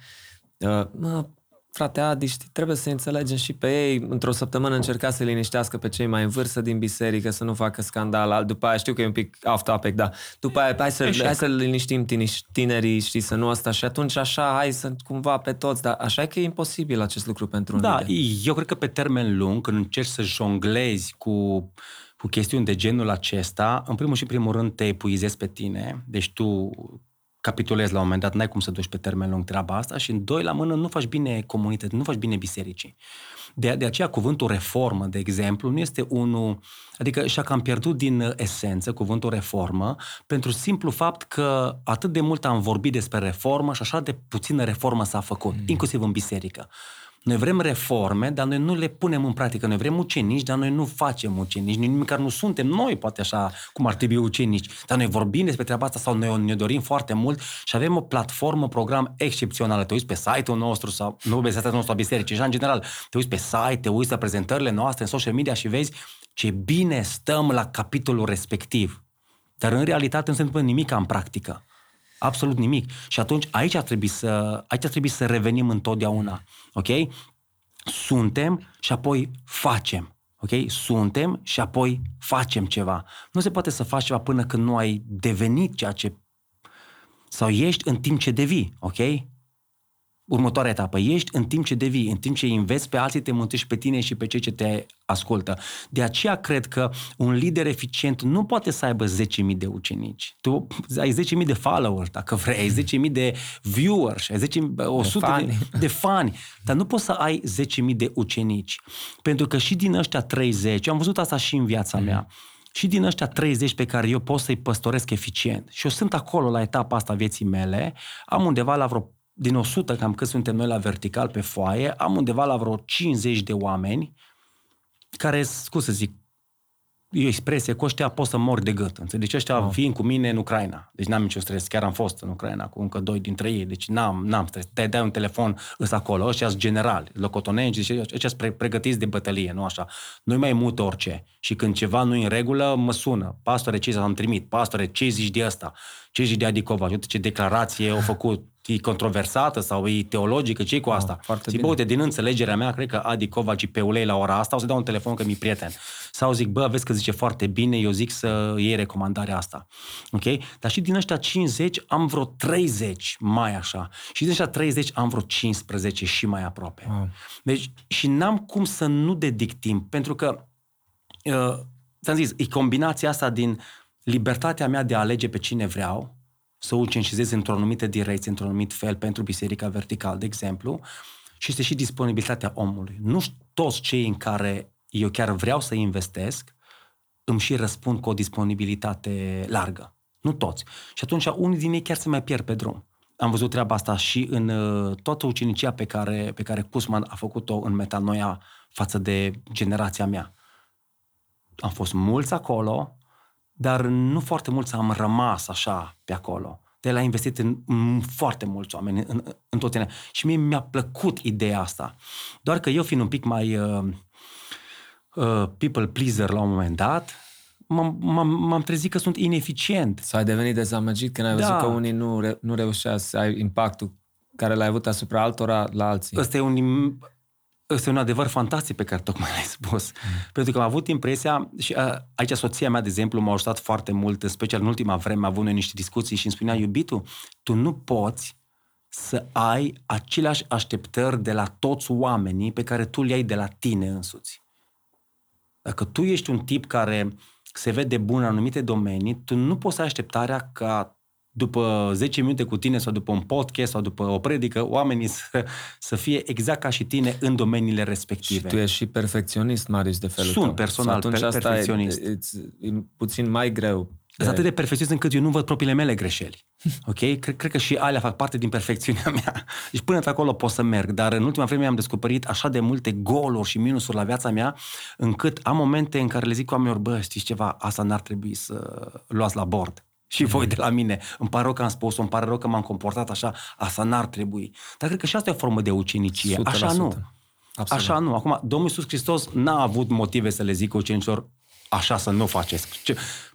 Frate Adi, știi, trebuie să înțelegem și pe ei. Într-o săptămână încerca să-i liniștească pe cei mai în vârstă din biserică, să nu facă scandal. După aia, știu că e un pic off topic, dar după aia, hai să liniștim tinerii, știi, să nu asta. Și atunci așa, hai să cumva pe toți. Dar așa e că e imposibil acest lucru pentru un lider. Eu cred că pe termen lung, când încerci să jonglezi cu chestiuni de genul acesta, în primul și primul rând te epuizezi pe tine. Deci tu capitulezi la un moment dat, n-ai cum să duci pe termen lung treaba asta și în doi la mână nu faci bine comunității, nu faci bine bisericii. De aceea cuvântul reformă, de exemplu, nu este unul, adică și-a cam pierdut din esență cuvântul reformă pentru simplu fapt că atât de mult am vorbit despre reformă și așa de puțină reformă s-a făcut, inclusiv în biserică. Noi vrem reforme, dar noi nu le punem în practică. Noi vrem ucenici, dar noi nu facem ucenici. Noi măcar nu suntem noi, poate așa, cum ar trebui ucenici. Dar noi vorbim despre treaba asta sau noi ne dorim foarte mult și avem o platformă, un program excepțional. Te uiți pe site-ul nostru sau nu pe site-ul nostru a bisericii, și în general. Te uiți pe site, te uiți la prezentările noastre în social media și vezi ce bine stăm la capitolul respectiv. Dar în realitate nu se întâmplă nimic în practică. Absolut nimic. Și atunci aici ar trebui să revenim întotdeauna. Ok? Suntem și apoi facem. Ok? Suntem și apoi facem ceva. Nu se poate să faci ceva până când nu ai devenit ceea ce... Sau ești în timp ce devii. Ok? Următoarea etapă. Ești în timp ce devii, în timp ce înveți pe alții, te mântuiești pe tine și pe cei ce te ascultă. De aceea cred că un lider eficient nu poate să aibă 10.000 de ucenici. Tu ai 10.000 de followers, dacă vrei, ai 10.000 de viewers, ai 100 de fani, dar nu poți să ai 10.000 de ucenici. Pentru că și din ăștia 30, am văzut asta și în viața mea, și din ăștia 30 pe care eu pot să-i păstoresc eficient, și eu sunt acolo la etapa asta vieții mele, am undeva la vreo din 100, cam cât suntem noi la vertical pe foaie, am undeva la vreo 50 de oameni care, cum să zic, e o expresie, cu ăștia pot să mor de gât. Deci ăștia vin cu mine în Ucraina. Deci n-am niciun stres. Chiar am fost în Ucraina cu încă 2 dintre ei. Deci n-am stres. Te dai un telefon, ăsta acolo. Ăștia-s generali, locotonenci, deci ăștia-s pregătiți de bătălie, nu așa. Nu-i mai mut orice. Și când ceva nu-i în regulă, mă sună. Pastore, ce am trimit? Pastore, ce zici de ăsta? Ce zici de Adi Covaci? Uite ce declarație au făcut. E controversată sau e teologică, ce-i cu asta? Zic, bă, uite, din înțelegerea mea, cred că Adi Covaci pe ulei la ora asta, o să dau un telefon că mi-i prieten. Sau zic, bă, vezi că zice foarte bine, eu zic să iei recomandarea asta. Ok? Dar și din ăștia 50 am vreo 30 mai așa. Și din ăștia 30 am vreo 15 și mai aproape. Wow. Deci, și n-am cum să nu dedic timp, pentru că ți-am zis, e combinația asta din libertatea mea de a alege pe cine vreau, să ucenicizez într-o anumită direcție, într-un anumit fel, pentru Biserica Vertical, de exemplu, și este și disponibilitatea omului. Nu toți cei în care eu chiar vreau să investesc îmi și răspund cu o disponibilitate largă. Nu toți. Și atunci unii din ei chiar se mai pierd pe drum. Am văzut treaba asta și în toată ucenicia pe care Cusman a făcut-o în Metanoia față de generația mea. Am fost mulți acolo, dar nu foarte mulți am rămas așa pe acolo. el a investit în foarte mulți oameni, în toți ani. Și mie mi-a plăcut ideea asta. Doar că eu, fiind un pic mai people pleaser la un moment dat, m-am trezit că sunt ineficient. S-ai devenit dezamăgit când ai văzut că unii nu reușeau să ai impactul care l-ai avut asupra altora la alții. Ăsta e un adevăr fantastic pe care tocmai l-ai spus. Pentru că am avut impresia, și aici soția mea, de exemplu, m-a ajutat foarte mult, în special în ultima vreme, având noi niște discuții și îmi spunea: iubitul, tu nu poți să ai aceleași așteptări de la toți oamenii pe care tu le ai de la tine însuți. Dacă tu ești un tip care se vede bun în anumite domenii, tu nu poți să ai așteptarea ca după 10 minute cu tine sau după un podcast sau după o predică, oamenii să fie exact ca și tine în domeniile respective. Și tu ești și perfecționist, Marius, de felul tău. Sunt personal perfecționist. E puțin mai greu. Sunt atât de perfecționist încât eu nu văd propriile mele greșeli. Ok? Cred că și alea fac parte din perfecțiunea mea. Deci până acolo pot să merg, dar în ultima vreme am descoperit așa de multe goluri și minusuri la viața mea, încât am momente în care le zic oamenilor: bă, știți ceva, asta n-ar trebui să luați la bord. Și voi de la mine. Îmi pare rău că am spus-o, îmi pare rău că m-am comportat așa, asta n-ar trebui. Dar cred că și asta e o formă de ucenicie. 100%. Așa nu. Absolut. Așa nu. Acum, Domnul Iisus Hristos n-a avut motive să le zică ucenicilor: așa să nu faceți.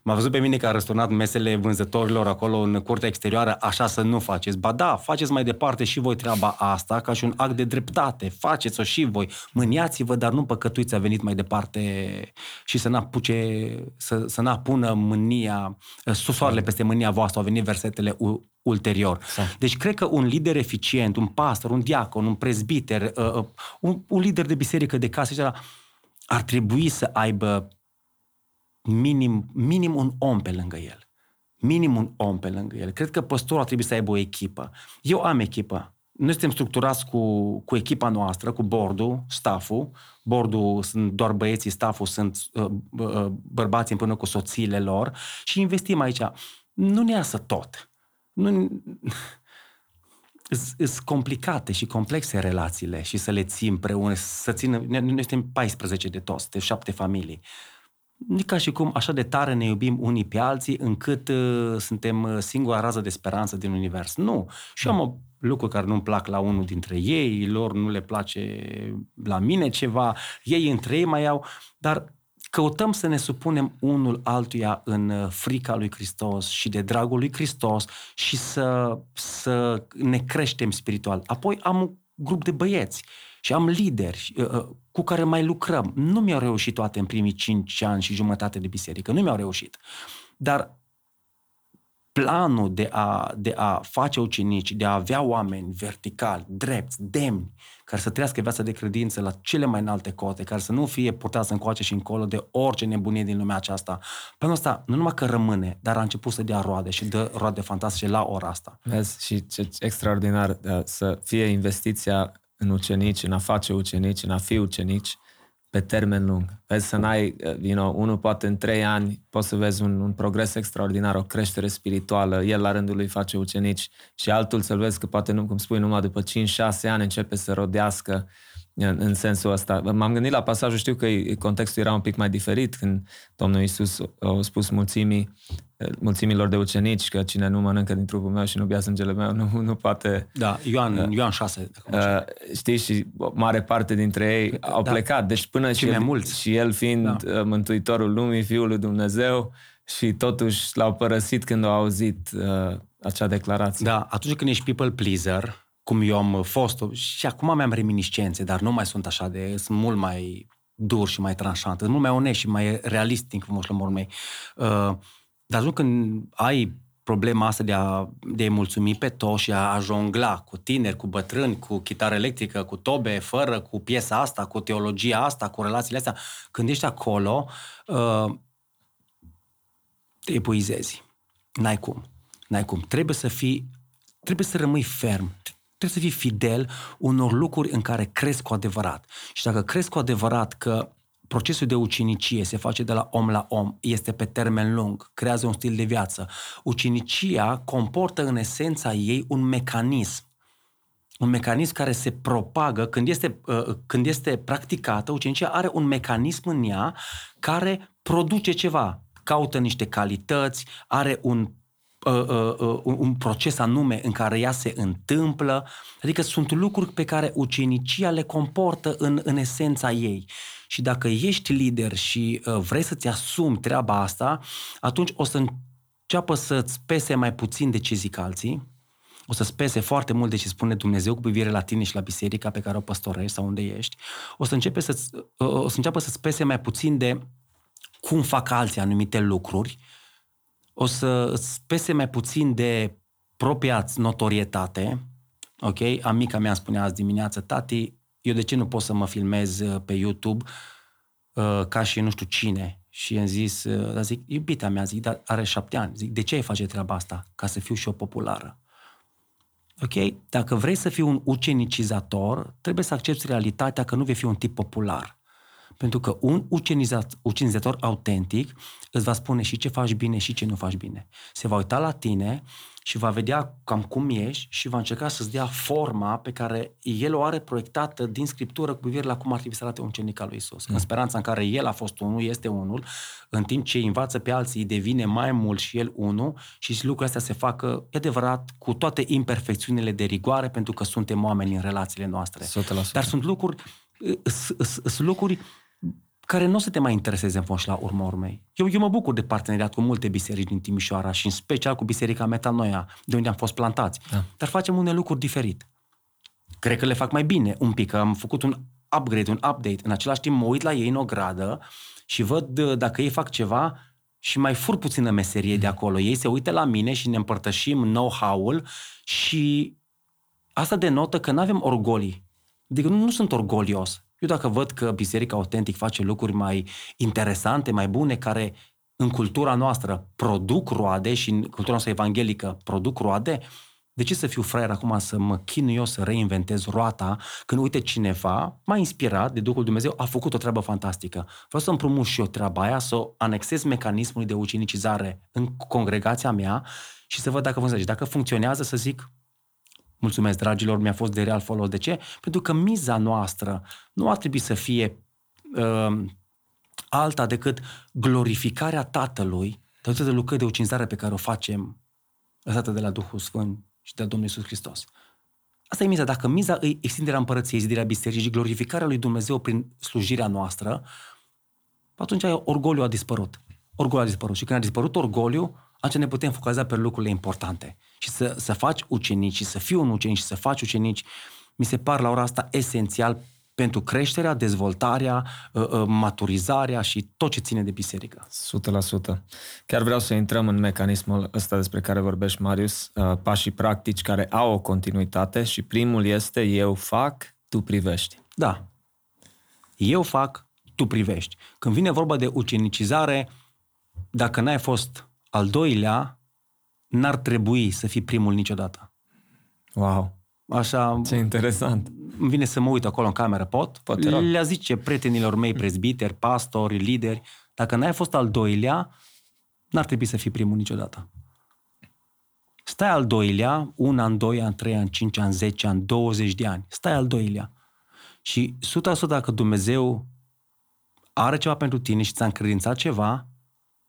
M-a văzut pe mine că a răsturnat mesele vânzătorilor acolo în curtea exterioară: așa să nu faceți. Ba da, faceți mai departe și voi treaba asta ca și un act de dreptate. Faceți-o și voi. Mâniați-vă, dar nu păcătuiți, a venit mai departe și să n-apună mânia, soarele peste mânia voastră, au venit versetele ulterior. Deci cred că un lider eficient, un pastor, un diacon, un prezbiter, un lider de biserică, de casă, etc., ar trebui să aibă minim un om pe lângă el. Minim un om pe lângă el. Cred că păstorul trebuie să aibă o echipă. Eu am echipă. Noi suntem structurați cu echipa noastră, cu board-ul, staff-ul. Board-ul sunt doar băieții, staff-ul sunt bărbații împreună cu soțiile lor și investim aici. Nu ne iasă tot. Sunt complicate și complexe relațiile și să le ții împreună, să țină. Noi suntem 14 de toți, de 7 familii. E ca și cum așa de tare ne iubim unii pe alții încât suntem singura rază de speranță din univers. Nu. Și am lucruri care nu-mi plac la unul dintre ei, lor nu le place la mine ceva, ei între ei mai au, dar căutăm să ne supunem unul altuia în frica lui Hristos și de dragul lui Hristos și să ne creștem spiritual. Apoi am un grup de băieți și am lideri cu care mai lucrăm. Nu mi-au reușit toate în primii 5 ani și jumătate de biserică. Nu mi-au reușit. Dar planul de a face ucenici, de a avea oameni verticali, drepți, demni, care să trăiască viața de credință la cele mai înalte cote, care să nu fie purtați încoace și încolo de orice nebunie din lumea aceasta. Planul ăsta nu numai că rămâne, dar a început să dea roade și dă roade fantastice la ora asta. Vezi, și ce extraordinar să fie investiția în ucenici, în a face ucenici, în a fi ucenici, pe termen lung. Vezi să n-ai, unul poate în 3 ani poți să vezi un progres extraordinar, o creștere spirituală, el la rândul lui face ucenici și altul să-l vezi că poate, cum spui, numai după 5-6 ani începe să rodească în sensul ăsta. M-am gândit la pasajul, știu că contextul era un pic mai diferit când Domnul Iisus a spus mulțimilor de ucenici că cine nu mănâncă din trupul meu și nu bea sângele meu nu poate... Da, Ioan 6. Știi, și o mare parte dintre ei au plecat. Deci până și el fiind mântuitorul lumii, Fiul lui Dumnezeu, și totuși l-au părăsit când au auzit acea declarație. Da, atunci când ești people pleaser, cum eu am fost, și acum mi-am reminiscențe, dar nu mai sunt așa de... Sunt mult mai dur și mai tranșant, sunt mult mai onest și mai realist din cuvântul meu. Dar atunci când ai problema asta de a mulțumi pe toți și a jongla cu tineri, cu bătrâni, cu chitară electrică, cu tobe, fără, cu piesa asta, cu teologia asta, cu relațiile astea, când ești acolo, te epuizezi. N-ai cum. Trebuie să rămâi ferm. Trebuie să fii fidel unor lucruri în care crezi cu adevărat. Și dacă crezi cu adevărat că procesul de ucenicie se face de la om la om, este pe termen lung, creează un stil de viață, ucenicia comportă în esența ei un mecanism. Un mecanism care se propagă când este practicată, ucenicia are un mecanism în ea care produce ceva. Caută niște calități, are un un proces anume în care ea se întâmplă. Adică sunt lucruri pe care ucenicia le comportă în esența ei. Și dacă ești lider și vrei să-ți asumi treaba asta, atunci o să înceapă să-ți pese mai puțin de ce zic alții, o să-ți pese foarte mult de ce spune Dumnezeu cu privire la tine și la biserica pe care o păstorești sau unde ești, o să înceapă să-ți pese mai puțin de cum fac alții anumite lucruri, o să-ți pese mai puțin de propria notorietate, ok? Amica mea îmi spunea azi dimineață, tati, eu de ce nu pot să mă filmez pe YouTube ca și nu știu cine? Și i-am zis, dar zic, iubita mea, zic, dar are 7 ani, zic, de ce ai face treaba asta? Ca să fiu și eu populară. Ok? Dacă vrei să fii un ucenicizator, trebuie să accepti realitatea că nu vei fi un tip popular. Pentru că un ucenizator autentic îți va spune și ce faci bine și ce nu faci bine. Se va uita la tine și va vedea cam cum ești și va încerca să-ți dea forma pe care el o are proiectată din Scriptură cu privire la cum ar trebui să arate un ucenic al lui Iisus. În speranța în care el a fost unul, este unul, în timp ce învață pe alții, devine mai mult și el unul și lucrurile astea se facă, e adevărat, cu toate imperfecțiunile de rigoare, pentru că suntem oameni în relațiile noastre. 100%. Dar sunt lucruri care nu o să te mai intereseze în fond și la urma urmei. Eu mă bucur de parteneriat cu multe biserici din Timișoara și în special cu biserica Metanoia, de unde am fost plantați. Da. Dar facem unele lucruri diferit. Cred că le fac mai bine un pic, că am făcut un upgrade, un update. În același timp mă uit la ei în o gradă și văd dacă ei fac ceva și mai fur puțină meserie de acolo. Ei se uită la mine și ne împărtășim know-how-ul și asta denotă că nu avem orgolii. Adică nu sunt orgolios. Eu dacă văd că Biserica Autentic face lucruri mai interesante, mai bune, care în cultura noastră produc roade și în cultura noastră evanghelică produc roade, de ce să fiu fraier acum să mă chinui eu să reinventez roata când, uite, cineva m-a inspirat de Duhul Dumnezeu, a făcut o treabă fantastică. Vreau să împrumut și eu treaba aia, să o anexez mecanismului de ucenicizare în congregația mea și să văd dacă funcționează. Dacă funcționează, să zic... Mulțumesc, dragilor, mi-a fost de real folos. De ce? Pentru că miza noastră nu ar trebui să fie alta decât glorificarea Tatălui datorită de lucrări de ucinizare pe care o facem lăsată de la Duhul Sfânt și de la Domnul Iisus Hristos. Asta e miza. Dacă miza e extinderea împărăției, zidirea bisericii și glorificarea lui Dumnezeu prin slujirea noastră, atunci orgoliul a dispărut. Orgoliul a dispărut. Și când a dispărut orgoliul, atunci ne putem focaliza pe lucrurile importante. Și să faci ucenici, și să fii un ucenic, și să faci ucenici, mi se par la ora asta esențial pentru creșterea, dezvoltarea, maturizarea și tot ce ține de biserică. 100%. Chiar vreau să intrăm în mecanismul ăsta despre care vorbești, Marius, pașii practici care au o continuitate și primul este eu fac, tu privești. Da. Eu fac, tu privești. Când vine vorba de ucenicizare, dacă n-ai fost al doilea, n-ar trebui să fii primul niciodată. Wow! Așa... Ce interesant! Îmi vine să mă uit acolo în cameră, pot? Poate, le zice prietenilor mei, prezbiteri, pastori, lideri, dacă n-ai fost al doilea, n-ar trebui să fii primul niciodată. Stai al doilea, 1 an, 2 ani, 3 ani, 5 ani, 10 ani, 20 de ani. Stai al doilea. Și 100% dacă Dumnezeu are ceva pentru tine și ți-a încredințat ceva,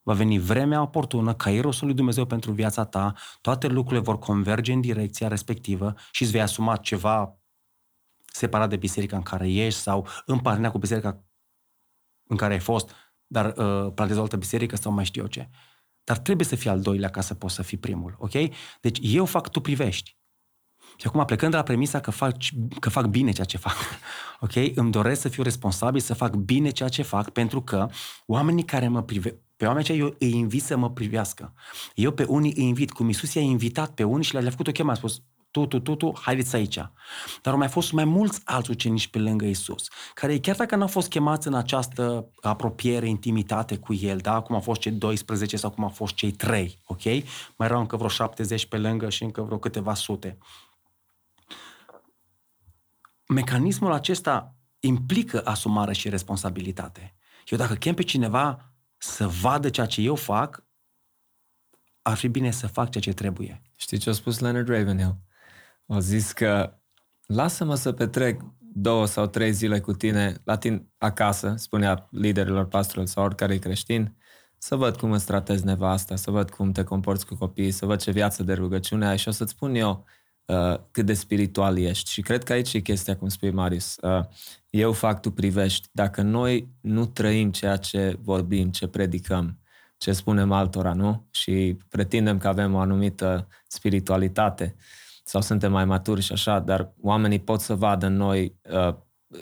va veni vremea oportună, kairosul lui Dumnezeu pentru viața ta, toate lucrurile vor converge în direcția respectivă și îți vei asuma ceva separat de biserica în care ești sau în parteneriat cu biserica în care ai fost, dar plantezi o altă biserică sau mai știu eu ce. Dar trebuie să fii al doilea ca să poți să fii primul, ok? Deci eu fac, tu privești. Și acum, plecând de la premisa că fac bine ceea ce fac, ok? Îmi doresc să fiu responsabil, să fac bine ceea ce fac, pentru că oamenii care mă privesc, pe oamenii aceia eu îi invit să mă privească. Eu pe unii îi invit, cum Iisus i-a invitat pe unii și le-a făcut o chemare, a spus tu, haideți aici. Dar au mai fost mai mulți alți ucenici pe lângă Iisus, care chiar dacă n-au fost chemați în această apropiere, intimitate cu El, da? Cum au fost cei 12 sau cum au fost cei 3, ok? Mai erau încă vreo 70 pe lângă și încă vreo câteva sute. Mecanismul acesta implică asumare și responsabilitate. Eu dacă chem pe cineva să vadă ceea ce eu fac, ar fi bine să fac ceea ce trebuie. Știi ce a spus Leonard Ravenhill? A zis că lasă-mă să petrec 2 sau 3 zile cu tine, la tine acasă, spunea liderilor, pastorilor sau oricare creștin, să văd cum îți tratezi nevasta, să văd cum te comporți cu copiii, să văd ce viață de rugăciune ai și o să-ți spun eu cât de spiritual ești. Și cred că aici e chestia, cum spui, Marius. Eu fac, tu privești. Dacă noi nu trăim ceea ce vorbim, ce predicăm, ce spunem altora, nu? Și pretindem că avem o anumită spiritualitate sau suntem mai maturi și așa, dar oamenii pot să vadă în noi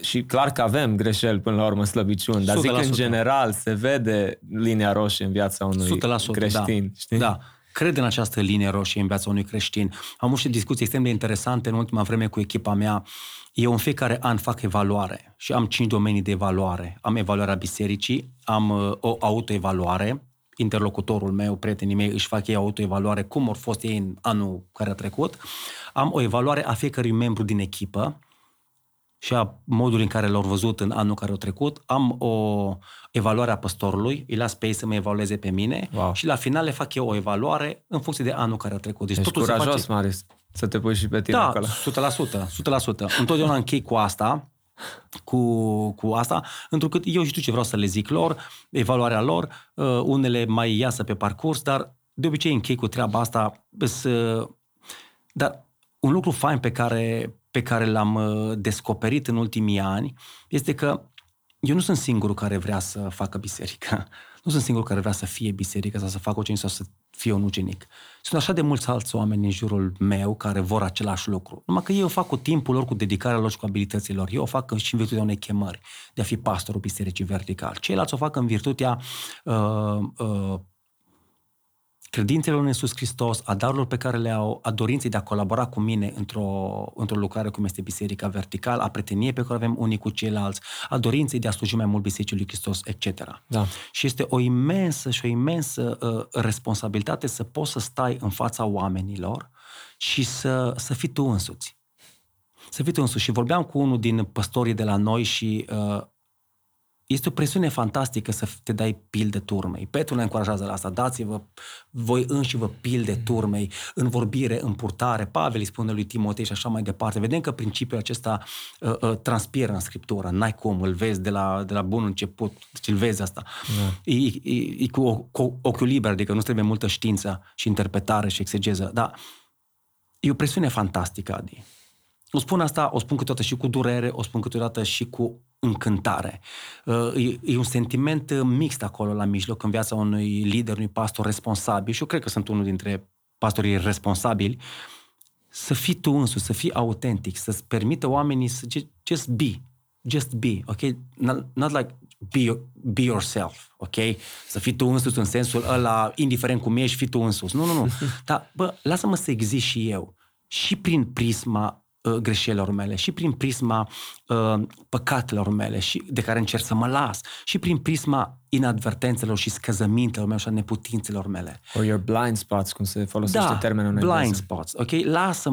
și clar că avem greșeli până la urmă, slăbiciuni, dar zic în general se vede linia roșie în viața unui creștin. Da. Știi? Da. Cred în această linie roșie în viața unui creștin. Am avut și discuții extrem de interesante în ultima vreme cu echipa mea. Eu în fiecare an fac evaluare și am 5 domenii de evaluare. Am evaluarea bisericii, am o autoevaluare, interlocutorul meu, prietenii mei își fac ei autoevaluare, cum au fost ei în anul care a trecut. Am o evaluare a fiecărui membru din echipă și a modului în care l-au văzut în anul care a trecut. Am o evaluare a păstorului, îi las pe ei să mă evalueze pe mine și la final le fac eu o evaluare în funcție de anul care a trecut. Deci ești totul curajos, se face... Marius, să te pui și pe tine acolo. Da, 100%. Întotdeauna închei cu asta, cu asta, întrucât eu știu ce vreau să le zic lor, evaluarea lor, unele mai iasă pe parcurs, dar de obicei închei cu treaba asta. Dar un lucru fain pe care l-am descoperit în ultimii ani este că eu nu sunt singurul care vrea să facă biserică. Nu sunt singurul care vrea să fie biserică sau să facă ucenic sau să fie un ucenic. Sunt așa de mulți alți oameni în jurul meu care vor același lucru. Numai că ei o fac cu timpul lor, cu dedicarea lor și cu abilitățile lor. Eu o fac și în virtutea unei chemări de a fi pastorul bisericii vertical. Ceilalți o fac în virtutea credințelor în Iisus Hristos, a darurilor pe care le au, a dorinței de a colabora cu mine într-o lucrare cum este Biserica Vertical, a prieteniei pe care avem unii cu ceilalți, a dorinței de a sluji mai mult Bisericii lui Hristos, etc. Da. Și este o imensă responsabilitate să poți să stai în fața oamenilor și să fii tu însuți. Să fii tu însuți. Și vorbeam cu unul din păstorii de la noi și... Este o presiune fantastică să te dai pilde turmei. Petru ne încurajează la asta. Dați-vă voi înși-vă pilde turmei în vorbire, în purtare. Pavel îi spune lui Timotei și așa mai departe. Vedem că principiul acesta transpiră în Scriptură. N-ai cum, îl vezi de la bun început. Deci îl vezi asta. Da. E cu ochiul liber, adică nu trebuie multă știință și interpretare și exegeză. Dar e o presiune fantastică, Adi. O spun asta, o spun câteodată și cu durere, o spun câteodată și cu încântare. E un sentiment mixt acolo la mijloc în viața unui lider, unui pastor responsabil și eu cred că sunt unul dintre pastorii responsabili. Să fii tu însuți, să fii autentic, să-ți permită oamenii să just be, ok? Not like be yourself, ok? Să fii tu însuți în sensul ăla, indiferent cum ești, fii tu însuți. Nu. Dar, lasă-mă să exist și eu. Și prin prisma greșelilor mele, și prin prisma păcatelor mele și de care încerc să mă las, și prin prisma inadvertențelor și scăzămintelor mele și a neputințelor mele. Or your blind spots, cum se folosește termenul în engleză. Blind spots, ok?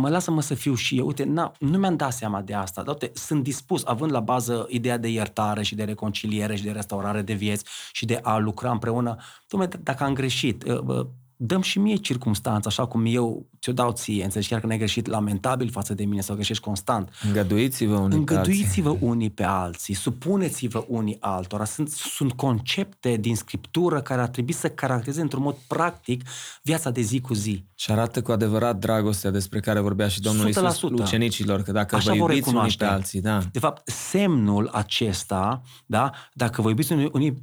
Lasă-mă să fiu și eu. Uite, nu mi-am dat seama de asta, dar uite, sunt dispus, având la bază ideea de iertare și de reconciliere și de restaurare de vieți și de a lucra împreună. Dacă am greșit... Dăm și mie circumstanța, așa cum eu ți-o dau ție, înțelegi, chiar că n-ai greșit lamentabil față de mine sau greșești constant. Îngăduiți-vă unii pe alții, supuneți-vă unii altora. Sunt concepte din Scriptură care ar trebui să caracterizeze într-un mod practic viața de zi cu zi. Și arată cu adevărat dragostea despre care vorbea și Domnul Iisus ucenicilor, că dacă așa vă iubiți unii pe alții. Da. De fapt, semnul acesta, da, dacă vă iubiți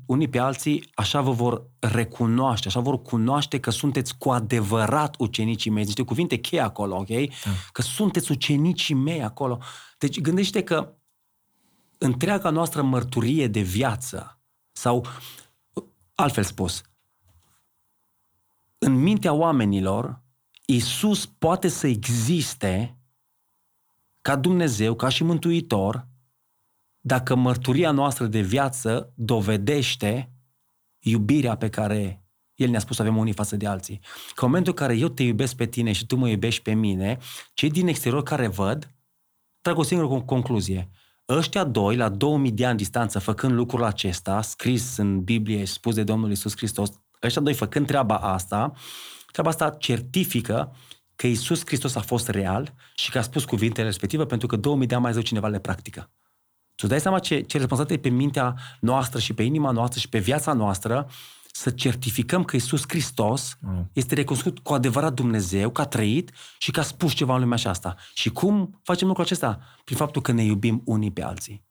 unii pe alții, așa vă vor recunoaște, așa vor cunoaște că sunteți cu adevărat ucenicii mei. Niște cuvinte cheie acolo, ok? Da. Că sunteți ucenicii mei acolo. Deci gândește că întreaga noastră mărturie de viață sau, altfel spus, în mintea oamenilor, Iisus poate să existe ca Dumnezeu, ca și Mântuitor, dacă mărturia noastră de viață dovedește iubirea pe care El ne-a spus să avem unii față de alții. Că în momentul în care eu te iubesc pe tine și tu mă iubești pe mine, cei din exterior care văd, trag o singură concluzie. Ăștia doi, la 2000 de ani distanță, făcând lucrul acesta, scris în Biblie, spus de Domnul Iisus Hristos, ăștia doi făcând treaba asta certifică că Iisus Hristos a fost real și că a spus cuvintele respective, pentru că 2000 de ani mai zău cineva le practică. Tu dai seama ce responsabilitate e pe mintea noastră și pe inima noastră și pe viața noastră să certificăm că Iisus Hristos este recunoscut cu adevărat Dumnezeu, că a trăit și că a spus ceva în lumea aceasta. Și cum facem lucrul acesta? Prin faptul că ne iubim unii pe alții.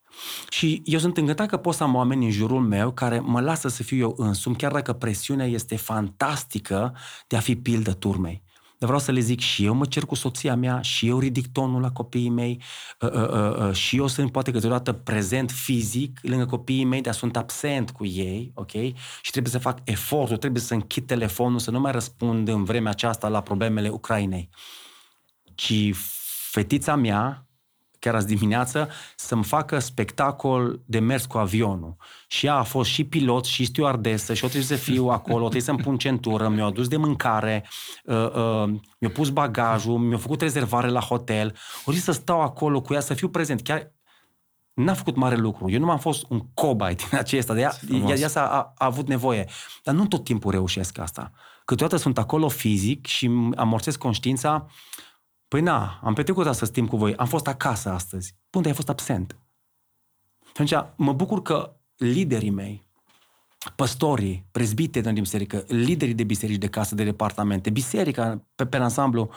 Și eu sunt încântat că pot să am oameni în jurul meu care mă lasă să fiu eu însumi, chiar dacă presiunea este fantastică de a fi pildă turmei. Dar vreau să le zic, și eu mă cer cu soția mea, și eu ridic tonul la copiii mei, și eu sunt poate câteodată prezent fizic lângă copiii mei, dar sunt absent cu ei, ok? Și trebuie să fac efortul, trebuie să închid telefonul, să nu mai răspund în vremea aceasta la problemele Ucrainei. Ci fetița mea, chiar azi dimineață, să-mi facă spectacol de mers cu avionul. Și ea a fost și pilot, și stewardesă, și o trebuie să fiu acolo, trebuie să-mi pun centură, mi-a adus de mâncare, mi-a pus bagajul, mi-a făcut rezervare la hotel, o trebuie să stau acolo cu ea, să fiu prezent. Chiar n-a făcut mare lucru. Eu nu m-am fost un cobai din acesta, dar ea a avut nevoie. Dar nu tot timpul reușesc asta. Câteodată sunt acolo fizic și amorțesc conștiința. Păi na, am petrecut astăzi timp cu voi, am fost acasă astăzi. Până ai fost absent. Și atunci mă bucur că liderii mei, păstorii, prezbiteri din biserică, liderii de biserici de casă, de departamente, biserica pe ansamblu,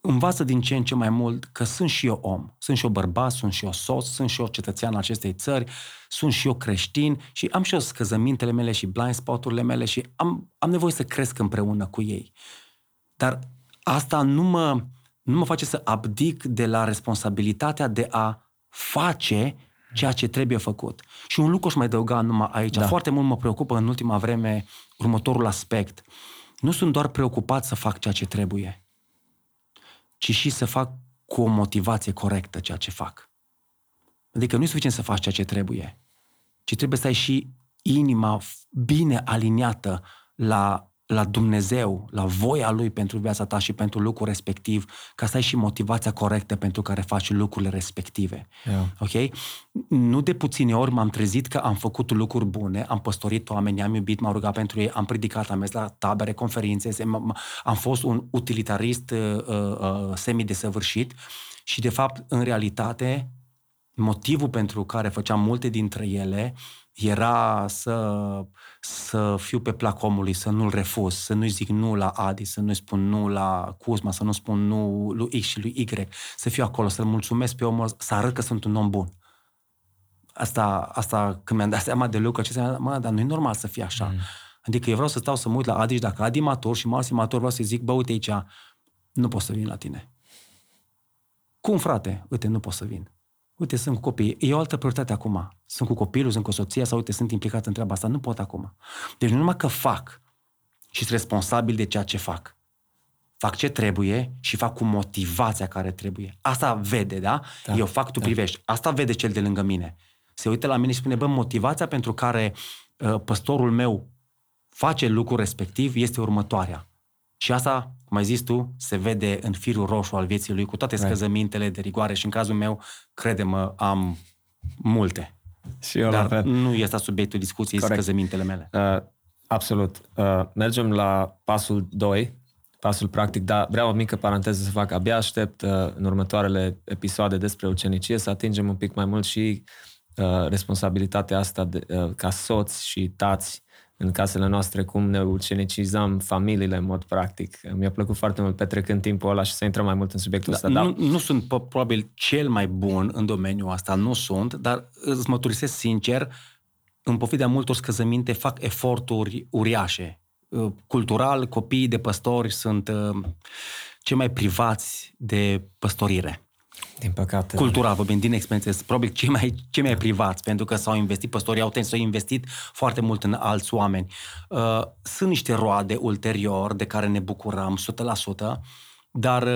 învață din ce în ce mai mult că sunt și eu om, sunt și eu bărbat, sunt și eu soț, sunt și eu cetățean al acestei țări, sunt și eu creștin și am și eu scăzămintele mele și blind spot-urile mele și am nevoie să cresc împreună cu ei. Dar asta nu mă face să abdic de la responsabilitatea de a face ceea ce trebuie făcut. Și un lucru aș mai adăuga numai aici. Da. Foarte mult mă preocupă în ultima vreme următorul aspect. Nu sunt doar preocupat să fac ceea ce trebuie, ci și să fac cu o motivație corectă ceea ce fac. Adică nu e suficient să faci ceea ce trebuie, ci trebuie să ai și inima bine aliniată la Dumnezeu, la voia Lui pentru viața ta și pentru lucrul respectiv, ca să ai și motivația corectă pentru care faci lucrurile respective. Yeah. Ok? Nu de puține ori m-am trezit că am făcut lucruri bune, am păstorit oamenii, am iubit, m-am rugat pentru ei, am predicat, am mers la tabere, conferințe, am fost un utilitarist semidesăvârșit și, de fapt, în realitate, motivul pentru care făceam multe dintre ele era să fiu pe plac omului, să nu-l refuz, să nu-i zic nu la Adi, să nu-i spun nu la Cusman, să nu spun nu lui X și lui Y, să fiu acolo, să-l mulțumesc pe omul, să arăt că sunt un om bun. Asta când mi-am dat seama de lucru, dar nu e normal să fie așa. Adică eu vreau să stau să mă uit la Adi și dacă Adi e matur și Marius e matur, vreau să-i zic, bă, uite aici, nu pot să vin la tine. Cum, frate? Uite, nu pot să vin. Uite, sunt cu copii. E o altă prioritate acum. Sunt cu copilul, sunt cu soția sau, uite, sunt implicat în treaba asta. Nu pot acum. Deci nu numai că fac și sunt responsabil de ceea ce fac. Fac ce trebuie și fac cu motivația care trebuie. Asta vede, da? Da. Eu fac, tu privești. Asta vede cel de lângă mine. Se uită la mine și spune, bă, motivația pentru care păstorul meu face lucrul respectiv este următoarea. Și asta, cum ai zis tu, se vede în firul roșu al vieții lui, cu toate scăzămintele de rigoare și în cazul meu, crede-mă, am multe. Și eu dar nu este subiectul discuției, scăzămintele mele. Absolut. Mergem la pasul 2, pasul practic, dar vreau o mică paranteză să fac. Abia aștept în următoarele episoade despre ucenicie să atingem un pic mai mult și responsabilitatea asta de, ca soți și tați în casele noastre, cum ne ucenicizăm familiile în mod practic. Mi-a plăcut foarte mult petrecând timpul ăla și să intrăm mai mult în subiectul ăsta. Nu sunt probabil cel mai bun în domeniul ăsta, dar îți mărturisesc sincer, în pofida multor scăzăminte, fac eforturi uriașe. Cultural, copiii de păstori sunt cei mai privați de păstorire. Din păcate. Cultural, vorbind, din experiență, probabil cei mai privați, pentru că s-au investit, păstorii autentici s-au investit foarte mult în alți oameni. Sunt niște roade ulterior de care ne bucurăm 100%, dar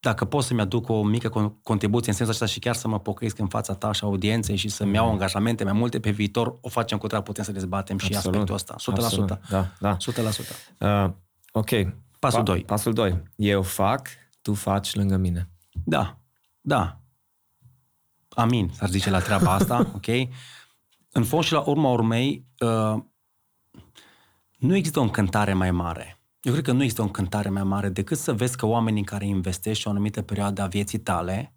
dacă pot să-mi aduc o mică contribuție în sensul acesta și chiar să mă pocăiesc în fața ta și audienței și să-mi iau angajamente mai multe pe viitor, o facem cu treabă, putem să dezbatem și aspectul ăsta. 100%. Absolut. Da. 100%. Ok. Pasul 2. Pasul 2. Eu fac, tu faci lângă mine. Da. Amin, s-ar zice la treaba asta, ok? În fond și la urma urmei, nu există o încântare mai mare. Eu cred că nu există o încântare mai mare decât să vezi că oamenii în care investești o anumită perioadă a vieții tale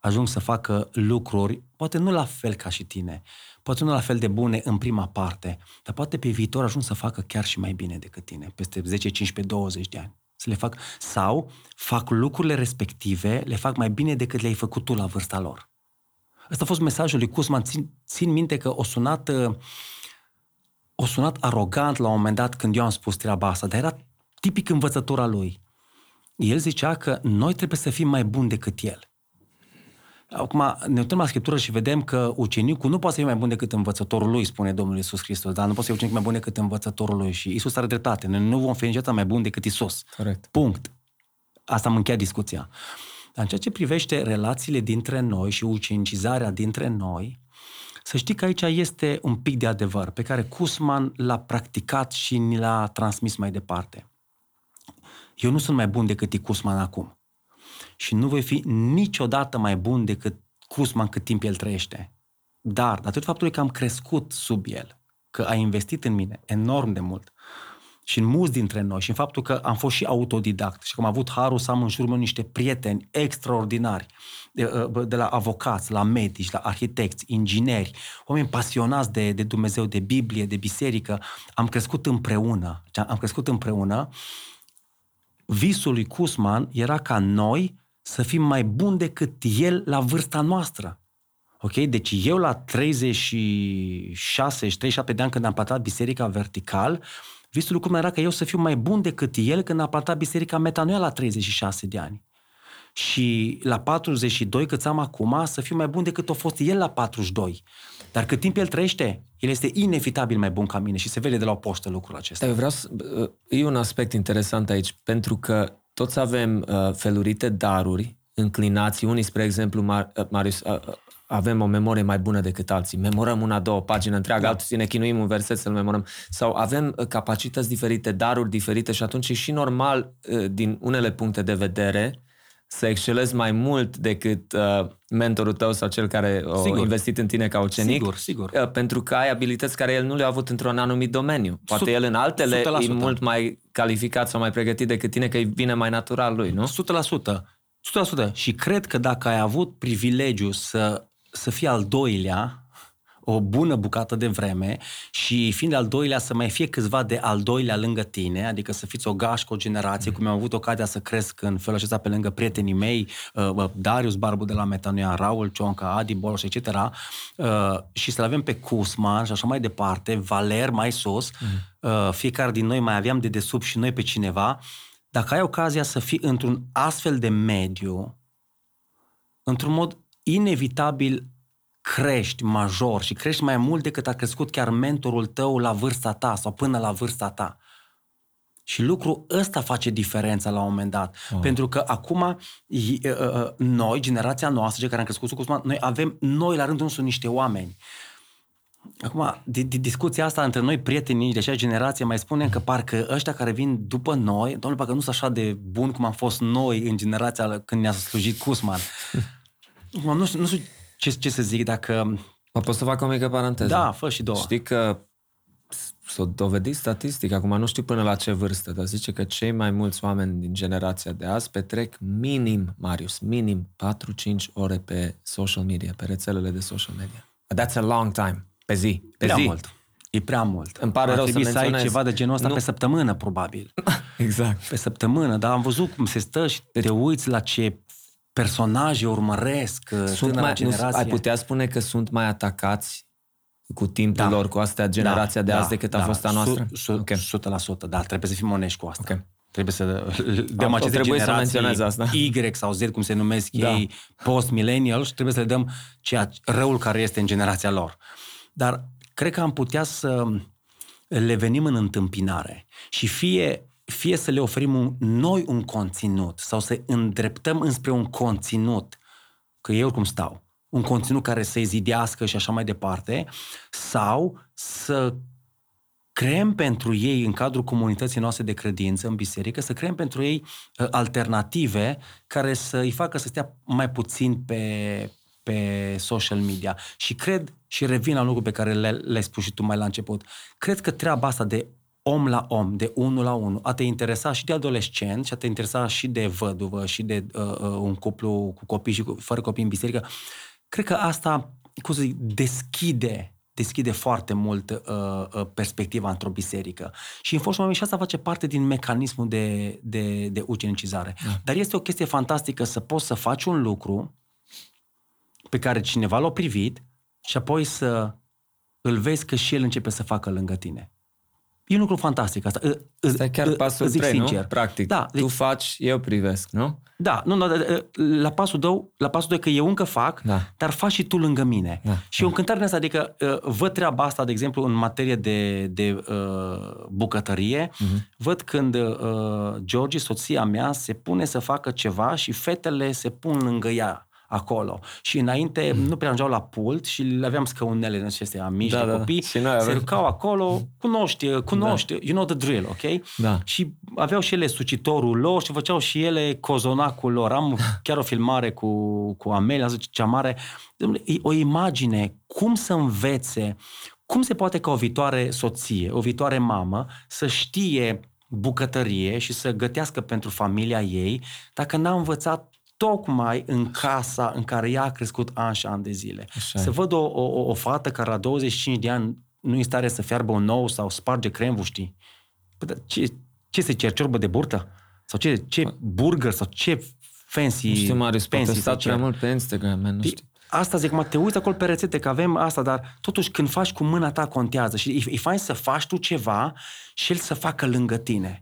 ajung să facă lucruri, Poate nu la fel ca și tine, poate nu la fel de bune în prima parte, dar poate pe viitor ajung să facă chiar și mai bine decât tine, peste 10, 15, 20 de ani. Să le fac, sau fac lucrurile respective, le fac mai bine decât le-ai făcut tu la vârsta lor. Ăsta a fost mesajul lui Cusman. Țin minte că o sunat arogant la un moment dat când eu am spus treaba asta, dar era tipic învățătura lui. El zicea că noi trebuie să fim mai buni decât el. Acum ne uităm la Scriptură și vedem că ucenicul nu poate să fie mai bun decât învățătorul lui, spune Domnul Iisus Hristos, dar nu poate să fie ucenicul mai bun decât învățătorul lui și Iisus are dreptate. Noi nu vom fi niciodată mai buni decât Iisus. Corect. Punct. Asta am încheiat discuția. Dar în ceea ce privește relațiile dintre noi și ucenicizarea dintre noi, să știi că aici este un pic de adevăr pe care Cusman l-a practicat și ni l-a transmis mai departe. Eu nu sunt mai bun decât Cusman acum. Și nu voi fi niciodată mai bun decât Cusman cât timp el trăiește. Dar, datorită faptului că am crescut sub el, că a investit în mine enorm de mult și în mulți dintre noi și în faptul că am fost și autodidact și că am avut harul să am în jurul meu niște prieteni extraordinari, de la avocați, la medici, la arhitecți, ingineri, oameni pasionați de Dumnezeu, de Biblie, de biserică, am crescut împreună. Visul lui Cusman era ca noi să fim mai buni decât el la vârsta noastră. Ok? Deci eu la 36, 37 de ani când am plantat biserica vertical, visul lui Cusman era că eu să fiu mai bun decât el când am plantat biserica Metanoia la 36 de ani. Și la 42, cât am acum, să fiu mai bun decât a fost el la 42. Dar cât timp el trăiește, el este inevitabil mai bun ca mine și se vede de la o poștă lucrul acesta. E un aspect interesant aici, pentru că toți avem felurite daruri, înclinații. Unii, spre exemplu, Marius, avem o memorie mai bună decât alții. Memorăm una, două, pagină întreagă, da. Alții ne chinuim un verset să-l memorăm. Sau avem capacități diferite, daruri diferite și atunci e și normal, din unele puncte de vedere, să excelezi mai mult decât mentorul tău sau cel care a investit în tine ca ucenic. Sigur. Pentru că ai abilități care el nu le-a avut într-un anumit domeniu. Poate el în altele 100%. E mult mai calificat sau mai pregătit decât tine, că îi vine mai natural lui, nu? 100%. Și cred că dacă ai avut privilegiu să fii al doilea o bună bucată de vreme și fiind al doilea să mai fie câțiva de al doilea lângă tine, adică să fiți o gașcă, o generație, cum am avut ocazia să cresc în felul acesta pe lângă prietenii mei, Darius Barbu de la Metanoia, Raul Cionca, Adi Boloș, etc. Și să-l avem pe Cusman și așa mai departe, Valer mai sus, fiecare din noi mai aveam de desubt și noi pe cineva. Dacă ai ocazia să fii într-un astfel de mediu, într-un mod inevitabil crești major și crești mai mult decât a crescut chiar mentorul tău la vârsta ta sau până la vârsta ta. Și lucrul ăsta face diferența la un moment dat. Oh. Pentru că acum noi, generația noastră, cei care am crescut cu Cusman, noi la rândul nostru niște oameni. Acum, de discuția asta între noi, prietenii de acea generație, mai spunem că parcă ăștia care vin după noi, domnule, parcă nu sunt așa de buni cum am fost noi în generația când ne-a slujit Cusman. Nu știu ce să zic dacă... Pot să fac o mică paranteză? Da, fă și două. Știi că s-o dovedit statistic, acum nu știu până la ce vârstă, dar zice că cei mai mulți oameni din generația de azi petrec minim, 4-5 ore pe social media, pe rețelele de social media. That's a long time. Pe zi. Mult. E prea mult. Îmi pare rău să menționez. Să ai ceva de genul ăsta pe săptămână, probabil. Exact. Pe săptămână, dar am văzut cum se stă și te uiți la ce personaje urmăresc tânăra generație. Ai putea spune că sunt mai atacați cu timpul lor, cu astea generația de azi decât a fost a noastră? 100%, da, trebuie să fim onești cu asta. Okay. Trebuie să dăm aceste generații Y sau Z, cum se numesc ei, post-millennial, și trebuie să le dăm răul care este în generația lor. Dar cred că am putea să le venim în întâmpinare și fie să le oferim un conținut sau să îndreptăm înspre un conținut, că eu oricum stau, un conținut care să-i zidească și așa mai departe, sau să creăm pentru ei în cadrul comunității noastre de credință în biserică, să creăm pentru ei alternative care să-i facă să stea mai puțin pe social media. Și cred, și revin la lucrul pe care le-ai spus și tu mai la început, cred că treaba asta de om la om, de unul la unul, a te interesa și de adolescent și a te interesa și de văduvă și de un cuplu cu copii și fără copii în biserică, cred că asta cum să zic, deschide foarte mult perspectiva într-o biserică. Și în foști oameni, și asta face parte din mecanismul de ucenicizare. Da. Dar este o chestie fantastică să poți să faci un lucru pe care cineva l-a privit și apoi să îl vezi că și el începe să facă lângă tine. E un lucru fantastic asta. Asta e chiar pasul 3, sincer. Nu? Practic. Da, tu faci, eu privesc, nu? Da, nu, la pasul 2, că eu încă fac, da, dar faci și tu lângă mine. Da. Și eu în cântarea asta, adică văd treaba asta, de exemplu, în materie de bucătărie, văd când Georgie, soția mea, se pune să facă ceva și fetele se pun lângă ea acolo. Și înainte nu prea ajungeau la pult și le aveam scăunele în acestea mici, da, de copii, da, se urcau acolo, cunoști, da, you know the drill, ok? Da. Și aveau și ele sucitorul lor și făceau și ele cozonacul lor. Am chiar o filmare cu Amelia, zice, cea mare, o imagine, cum să învețe, cum se poate ca o viitoare soție, o viitoare mamă, să știe bucătărie și să gătească pentru familia ei, dacă n-a învățat tocmai în casa în care ea a crescut an și an de zile. Așa. Să văd o fată care la 25 de ani nu e în stare să fiarbă un ou sau sparge cremvul, știi? Păi, ce se cer? Ciorbă de burtă? Sau ce burger? Sau ce fancy? Nu știu, Marius, poate stat prea mult pe Instagram, man, nu știu. Asta zic, mă, te uiți acolo pe rețete, că avem asta, dar totuși când faci cu mâna ta contează și e fain să faci tu ceva și el să facă lângă tine.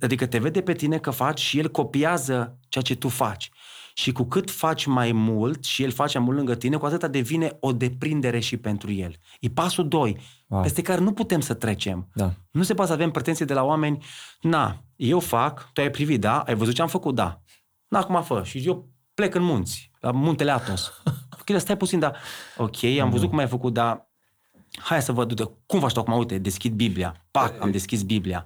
Adică te vede pe tine că faci și el copiază ceea ce tu faci. Și cu cât faci mai mult și el face mai mult lângă tine, cu atâta devine o deprindere și pentru el. E pasul 2, wow, peste care nu putem să trecem. Da. Nu se poate să avem pretenții de la oameni, eu fac, tu ai privit, da? Ai văzut ce am făcut, da? Acum fă. Și eu plec în munți, la muntele Athos. Ok, stai puțin, dar ok, am văzut cum ai făcut, dar hai să văd, uite, cum faci tu acum, uite, deschid Biblia. Pac, am deschis Biblia.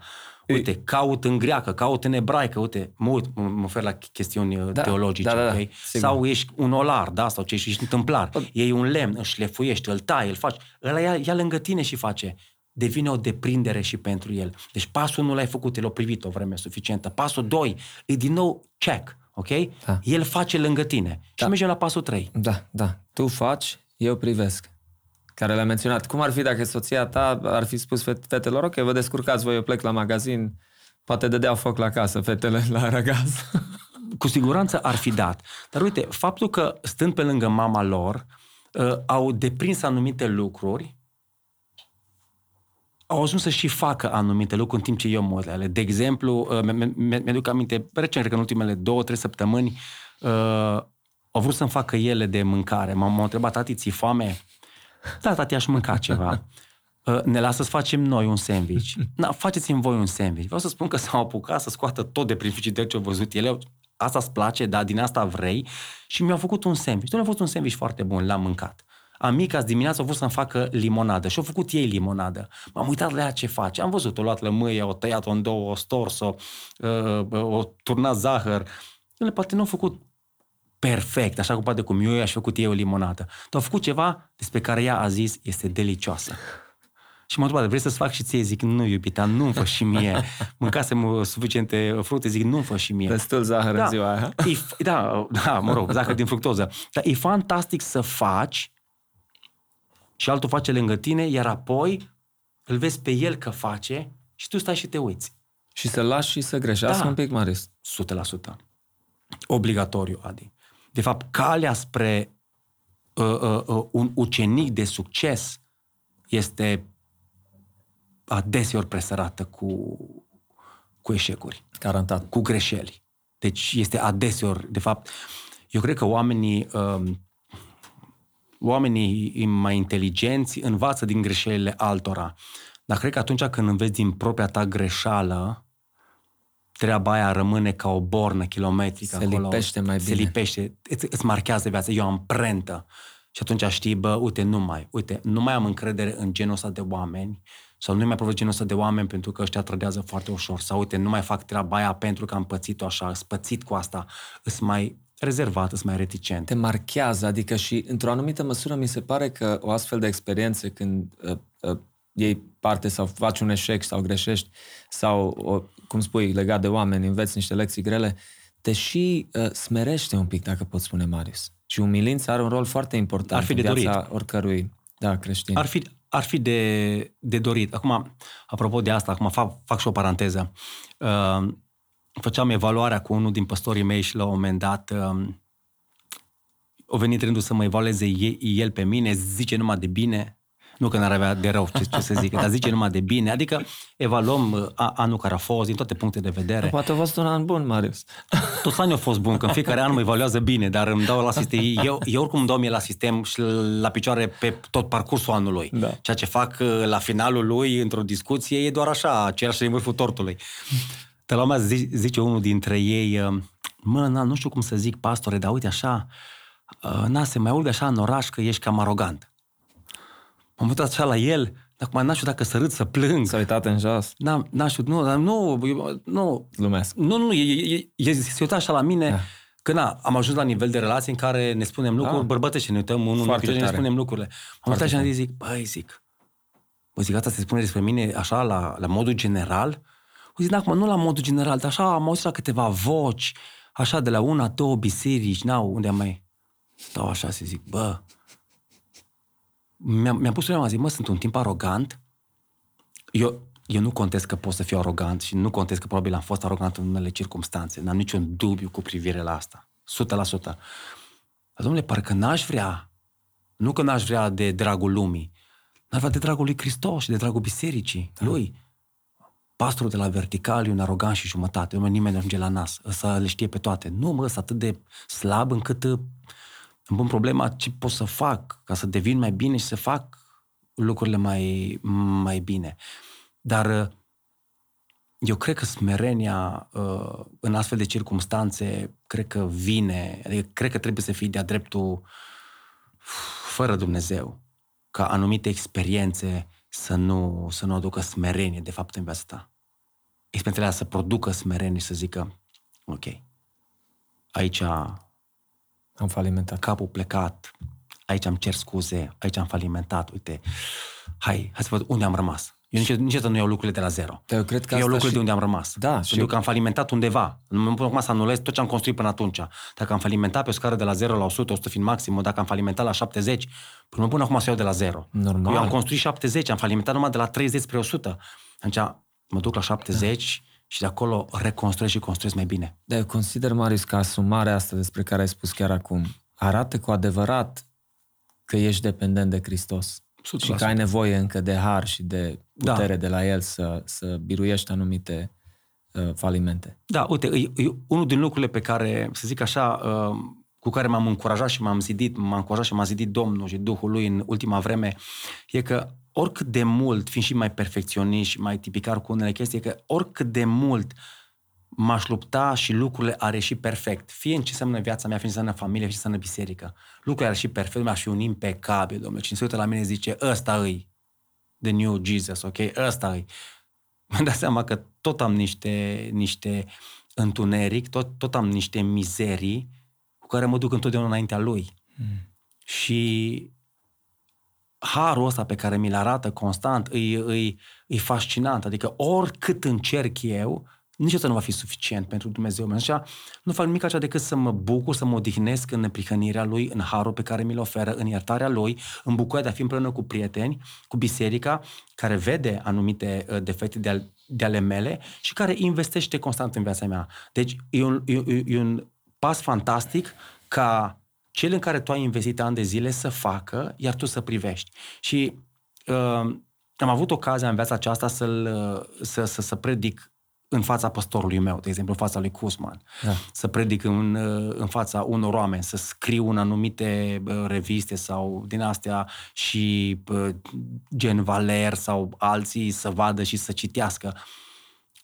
Uite, caut în greacă, caut în ebraică, uite, mă ofer la chestiuni teologice, okay? Sau ești un olar, da, sau ce ești întâmplar, iei un lemn, îl șlefuiești, îl tai, îl faci, ăla ia lângă tine și face. Devine o deprindere și pentru el. Deci pasul 1 l-ai făcut, el a privit o vreme suficientă. Pasul 2 e din nou check, ok? Da. El face lângă tine. Da. Și mergem la pasul 3. Da. Tu faci, eu privesc. Care le-a menționat. Cum ar fi dacă soția ta ar fi spus fetelor, ok, vă descurcați voi, eu plec la magazin, poate dădeau foc la casă fetele la răgaz. Cu siguranță ar fi dat. Dar uite, faptul că stând pe lângă mama lor, au deprins anumite lucruri, au ajuns să și facă anumite lucruri în timp ce eu mă le. De exemplu, mi-aduc aminte, recent, cred că în ultimele 2-3 săptămâni, au vrut să-mi facă ele de mâncare. M-au întrebat, tati, ți-i foame? Da, tati, aș mânca ceva. Ne lasă să facem noi un sandwich. Faceți-mi voi un sandwich. Vreau să spun că s-au apucat să scoată tot de prin frigider ce au văzut ele. Asta îți place, dar din asta vrei. Și mi-au făcut un sandwich. Nu a fost un sandwich foarte bun, l-am mâncat. Amica azi dimineața au vrut să-mi facă limonadă și au făcut ei limonadă. M-am uitat la ea ce face. Am văzut, o luat lămâie, o tăiat-o în două, o stors-o, o turnat zahăr. Poate nu au făcut perfect, așa cum poate cum eu i-aș făcut eu o limonată. Dar au făcut ceva despre care ea a zis este delicioasă. Și m-a întrebat, vrei să-ți fac și ție? Zic, nu, iubita, nu-mi fă și mie. Mâncasem suficiente fructe, zic, nu-mi fă și mie. Destul zahăr în ziua aia. Da, mă rog, zahăr din fructoză. Dar e fantastic să faci și altul face lângă tine, iar apoi îl vezi pe el că face și tu stai și te uiți. Și să lași și să greșească un pic, Marius. 100%. Obligatoriu, Adi. De fapt, calea spre un ucenic de succes este adeseori presărată cu eșecuri. Garantat. Cu greșeli. Deci este adeseori, de fapt, eu cred că oamenii mai inteligenți învață din greșelile altora. Dar cred că atunci când înveți din propria ta greșeală, treaba aia rămâne ca o bornă kilometrică acolo. Lipește mai bine. Se lipește, îți marchează viața, e o amprentă. Și atunci știi, uite, nu mai am încredere în genul ăsta de oameni sau nu mai apropiu genul ăsta de oameni pentru că ăștia trădează foarte ușor. Sau uite, nu mai fac treaba aia pentru că am pățit-o așa, spățit cu asta. Îs mai rezervat, îs mai reticent. Te marchează, adică și într-o anumită măsură mi se pare că o astfel de experiență când iei parte sau faci un eșec sau greșești sau, cum spui, legat de oameni, înveți niște lecții grele, te și smerește un pic, dacă pot spune, Marius. Și umilința are un rol foarte important ar fi în viața dorit. Oricărui creștin. Ar fi de dorit. Acum, apropo de asta, acum fac și o paranteză. Făceam evaluarea cu unul din păstorii mei și la un moment dat o venit rândul să mă evalueze el pe mine, zice numai de bine, nu că n-ar avea de rău ce să zic, dar zice numai de bine, adică evaluăm anul care a fost, din toate punctele de vedere. Poate a fost un an bun, Marius. Toți anii au fost bun, că în fiecare an mă evaluează bine, dar îmi dau la sistem, eu oricum îmi dau mie la sistem și la picioare pe tot parcursul anului. Da. Ceea ce fac la finalul lui, într-o discuție, e doar așa, aceeași vârful tortului. Dar la urmă zice unul dintre ei, mă, nu știu cum să zic, pastore, dar uite așa, se mai urcă așa în oraș că ești cam arogant. M-am uitat așa la el, dar acum n-aș știu dacă să râd, să plâng. S-a uitat în jos. Nu, se uita așa la mine, da. Că am ajuns la nivel de relații în care ne spunem lucruri, bărbătește, ne uităm unul în ochi, ne spunem lucrurile. M-am uitat și am zis, zic, asta se spune despre mine așa la modul general. Zic, acum nu la modul general, dar așa am auzit la câteva voci, așa de la una, două biserici, unde am mai... Stau așa să zic, mi-am pus problema, zic, sunt un timp arogant. Eu nu contest că pot să fiu arogant și nu contest că probabil am fost arogant în unele circunstanțe. N-am niciun dubiu cu privire la asta. 100%. Dom'le, parcă n-aș vrea, nu că n-aș vrea de dragul lumii, n-aș vrea de dragul lui Hristos și de dragul bisericii lui. Pastorul de la Vertical e un arogant și jumătate. Nimeni nu ajunge la nas. Ăsta le știe pe toate. Nu, sunt atât de slab încât îmi pun problema ce pot să fac ca să devin mai bine și să fac lucrurile mai bine. Dar eu cred că smerenia în astfel de circumstanțe cred că vine, adică cred că trebuie să fii de-a dreptul fără Dumnezeu, ca anumite experiențe să nu aducă smerenie, de fapt, în viața ta. Experiențele să producă smerenie și să zică, ok, aici am falimentat. Capul plecat. Aici am cer scuze. Aici am falimentat. Uite, hai să văd unde am rămas. Eu niciodată nu iau lucrurile de la zero. Eu cred că iau lucrurile de unde am rămas. Da, pentru că am falimentat undeva. Nu pun acum să anulez tot ce am construit până atunci. Dacă am falimentat pe o scară de la 0 la 100, 100 fiind maximul, dacă am falimentat la 70, până pun acum să iau de la zero. Normal. Eu am construit 70, am falimentat numai de la 30 spre 100. Atunci mă duc la 70... Da. Și de acolo reconstruiești și construiești mai bine. Dar eu consider, Marius, că asumarea asta despre care ai spus chiar acum arată cu adevărat că ești dependent de Hristos. 100%. Și că ai nevoie încă de har și de putere de la El să biruiești anumite falimente. Da, uite, e unul din lucrurile pe care, să zic așa, cu care m-am încurajat și m-a zidit Domnul și Duhul Lui în ultima vreme, e că oricât de mult, fiind și mai perfecționist și mai tipicar cu unele chestii, că oricât de mult m-aș lupta și lucrurile ar ieși perfect, fie în ce înseamnă viața mea, fie în ce înseamnă familie, fie în ce înseamnă biserică, lucrurile ar ieși perfect, mi-aș fi un impecabil, domnule. Cine se uită la mine zice, ăsta-i, the new Jesus, ok, ăsta-i. Mă dau seama că tot am niște întuneric, tot am niște mizerii cu care mă duc întotdeauna înaintea Lui. Și harul ăsta pe care mi-l arată constant e fascinant. Adică oricât încerc eu, niciodată nu va fi suficient pentru Dumnezeu. Așa, nu fac nimic așa decât să mă bucur, să mă odihnesc în neprihănirea Lui, în harul pe care mi-l oferă, în iertarea Lui, în bucuria de a fi împreună cu prieteni, cu biserica, care vede anumite defecte de ale mele și care investește constant în viața mea. Deci e un pas fantastic ca cel în care tu ai investit ani de zile să facă, iar tu să privești. Și am avut ocazia în viața aceasta să predic în fața păstorului meu, de exemplu, în fața lui Cusman, să predic în fața unor oameni, să scriu în anumite reviste sau din astea și gen Valer sau alții să vadă și să citească.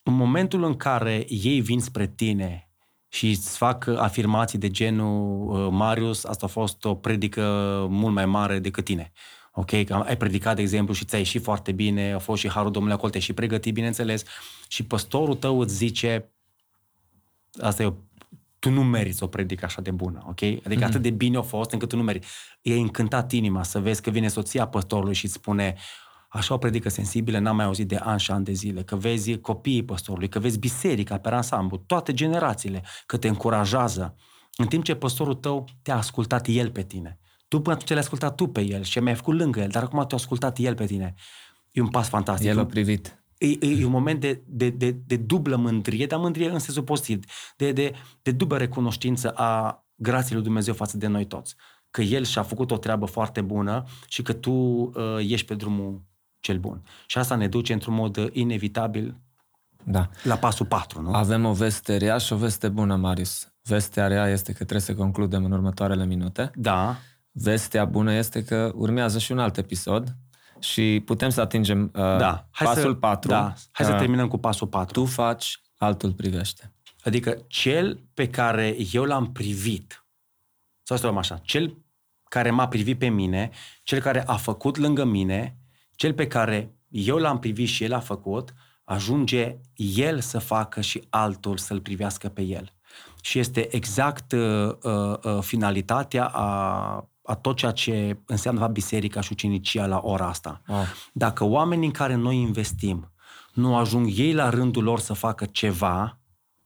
În momentul în care ei vin spre tine și îți fac afirmații de genul, Marius, asta a fost o predică mult mai mare decât tine. Ok, ai predicat, de exemplu, și ți-a ieșit foarte bine, a fost și harul Domnului acolo, te-ai și pregătit, bineînțeles, și păstorul tău îți zice, tu nu meriți o predică așa de bună, ok? Adică atât de bine a fost încât tu nu meriți. E încântat inima să vezi că vine soția păstorului și îți spune, așa o predică sensibilă n-am mai auzit de ani și ani de zile, că vezi copiii păstorului, că vezi biserica pe ansamblu, toate generațiile, că te încurajează. În timp ce păstorul tău te-a ascultat el pe tine. Tu până atunci l-ai ascultat tu pe el și mi-ai făcut lângă el, dar acum te-a ascultat el pe tine. E un pas fantastic. El a privit. E un moment de dublă mândrie, dar mândrie în sensul pozitiv, de dublă recunoștință a grației lui Dumnezeu față de noi toți. Că El și-a făcut o treabă foarte bună și că tu ești pe drumul cel bun. Și asta ne duce într-un mod inevitabil la pasul 4, nu? Avem o veste rea și o veste bună, Marius. Vestea rea este că trebuie să concludem în următoarele minute. Da. Vestea bună este că urmează și un alt episod și putem să atingem pasul 4. Da. Hai să terminăm cu pasul 4. Tu faci, altul privește. Adică cel pe care eu l-am privit, sau să o luăm așa, cel care m-a privit pe mine, cel care a făcut lângă mine, cel pe care eu l-am privit și el a făcut, ajunge el să facă și altul să-l privească pe el. Și este exact finalitatea a tot ceea ce înseamnă biserica și ucenicia la ora asta. Oh. Dacă oamenii în care noi investim nu ajung ei la rândul lor să facă ceva,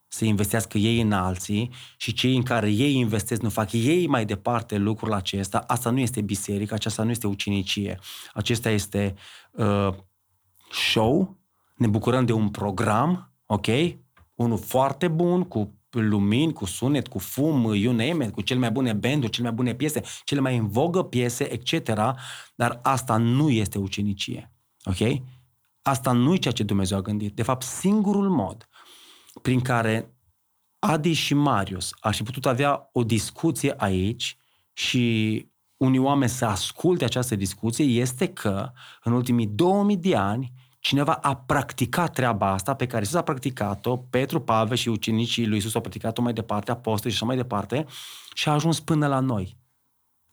să investească ei în alții și cei în care ei investesc nu fac ei mai departe lucrul acesta, asta nu este biserică, aceasta nu este ucenicie. Acesta este show, ne bucurăm de un program, ok? Unul foarte bun, cu lumini, cu sunet, cu fum, you name it, cu cele mai bune banduri, cele mai bune piese, cele mai în vogă piese, etc. Dar asta nu este ucenicie, ok? Asta nu e ceea ce Dumnezeu a gândit. De fapt, singurul mod prin care Adi și Marius ar fi putut avea o discuție aici și unii oameni să asculte această discuție este că în ultimii 2000 de ani cineva a practicat treaba asta pe care Iisus a practicat-o, Petru, Pavel și ucenicii lui Iisus au practicat-o mai departe, apostoli și așa mai departe, și a ajuns până la noi.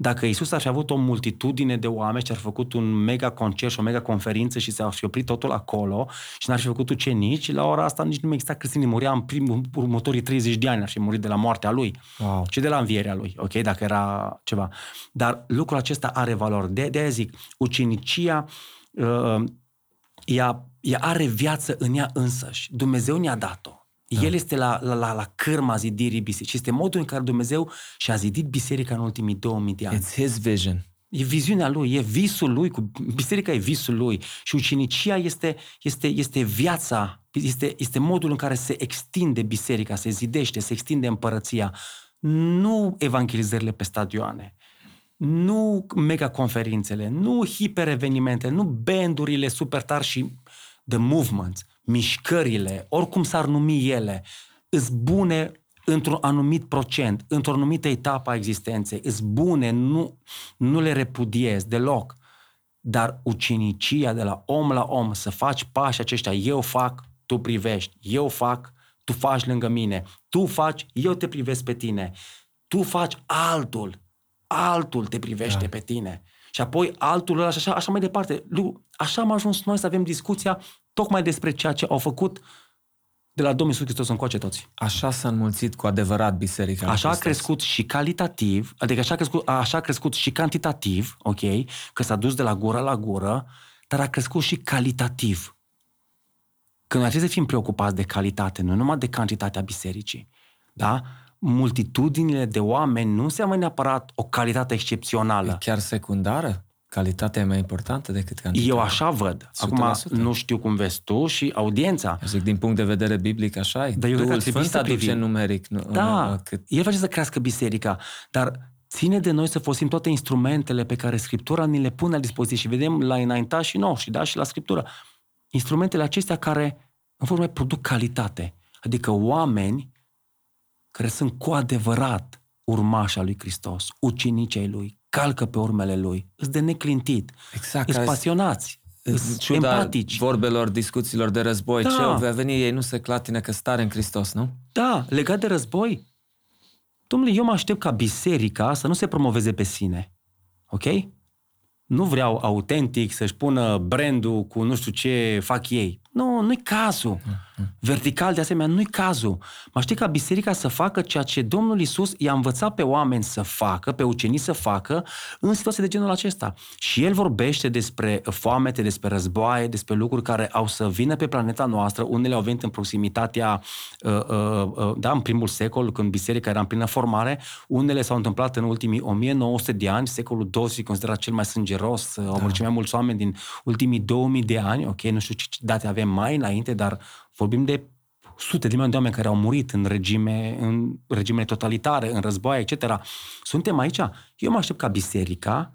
Dacă Iisus ar fi avut o multitudine de oameni și ar fi făcut un mega concert și o mega conferință și s-ar fi oprit totul acolo și n-ar fi făcut ucenici, la ora asta nici nu mai exista creștini, murea în următorii 30 de ani, ar fi murit de la moartea lui și de la învierea lui, ok, dacă era ceva. Dar lucrul acesta are valoare. De-aia zic, ucenicia ea are viață în ea însăși. Dumnezeu ne-a dat-o. El este la cârma zidirii bisericii. Este modul în care Dumnezeu și-a zidit biserica în ultimii 2000 de ani. It's his vision. E viziunea lui, e visul lui, biserica e visul lui și ucenicia este viața, este modul în care se extinde biserica, se zidește, se extinde împărăția. Nu evangelizările pe stadioane, nu mega conferințele, nu hiperevenimente, nu bandurile super tari și the movements, mișcările, oricum s-ar numi ele, îs bune într-un anumit procent, într-o anumită etapă a existenței, îs bune, nu le repudiez deloc, dar ucenicia de la om la om, să faci pași aceștia, eu fac, tu privești, eu fac, tu faci lângă mine, tu faci, eu te privesc pe tine, tu faci, altul te privește pe tine. Și apoi altul ăla și așa mai departe. Așa am ajuns noi să avem discuția tocmai despre ceea ce au făcut de la Domnul Iisus Hristos încoace toți. Așa s-a înmulțit cu adevărat biserica. Așa a crescut și calitativ, adică așa a crescut și cantitativ, ok, că s-a dus de la gură la gură, dar a crescut și calitativ. Că noi trebuie să fim preocupați de calitate, nu numai de cantitatea bisericii. Da? Multitudinile de oameni nu înseamnă neapărat o calitate excepțională. E chiar secundară? Calitatea e mai importantă decât cantitatea? Eu așa văd. Acum 100%. Nu știu cum vezi tu și audiența. Eu zic, din punct de vedere biblic așa e. Dar eu Duhul Sfânt să aduce numeric. El face să crească biserica, dar ține de noi să folosim toate instrumentele pe care Scriptura ni le pune la dispoziție și vedem la înaintașii noștri, și la Scriptură. Instrumentele acestea care în formă produc calitate. Adică oameni care sunt cu adevărat urmașa lui Hristos, ucenicii lui, calcă pe urmele lui, îți de neclintit, exact, îți pasionați, îți empatici. Vorbelor, discuțiilor de război, ce au venit, ei nu se clatină că stare în Hristos, nu? Da, legat de război. Dom'le, eu mă aștept ca biserica să nu se promoveze pe sine, ok? Nu vreau autentic să-și pună brandul cu nu știu ce fac ei. Nu, nu-i cazul. Vertical, de asemenea, nu-i cazul. Mă știi ca biserica să facă ceea ce Domnul Iisus i-a învățat pe oameni să facă, pe ucenici să facă, în situații de genul acesta. Și El vorbește despre foamete, despre războaie, despre lucruri care au să vină pe planeta noastră. Unele au venit în proximitatea, da, în primul secol, când biserica era în plină formare. Unele s-au întâmplat în ultimii 1900 de ani, secolul 20 considerat cel mai sângeros, au murit mai mulți oameni din ultimii 2000 de ani, ok, nu știu ce date avem mai înainte, dar vorbim de sute de milioane de oameni care au murit în regime, în regimele totalitare, în războaie, etc. Suntem aici. Eu mă aștept ca biserica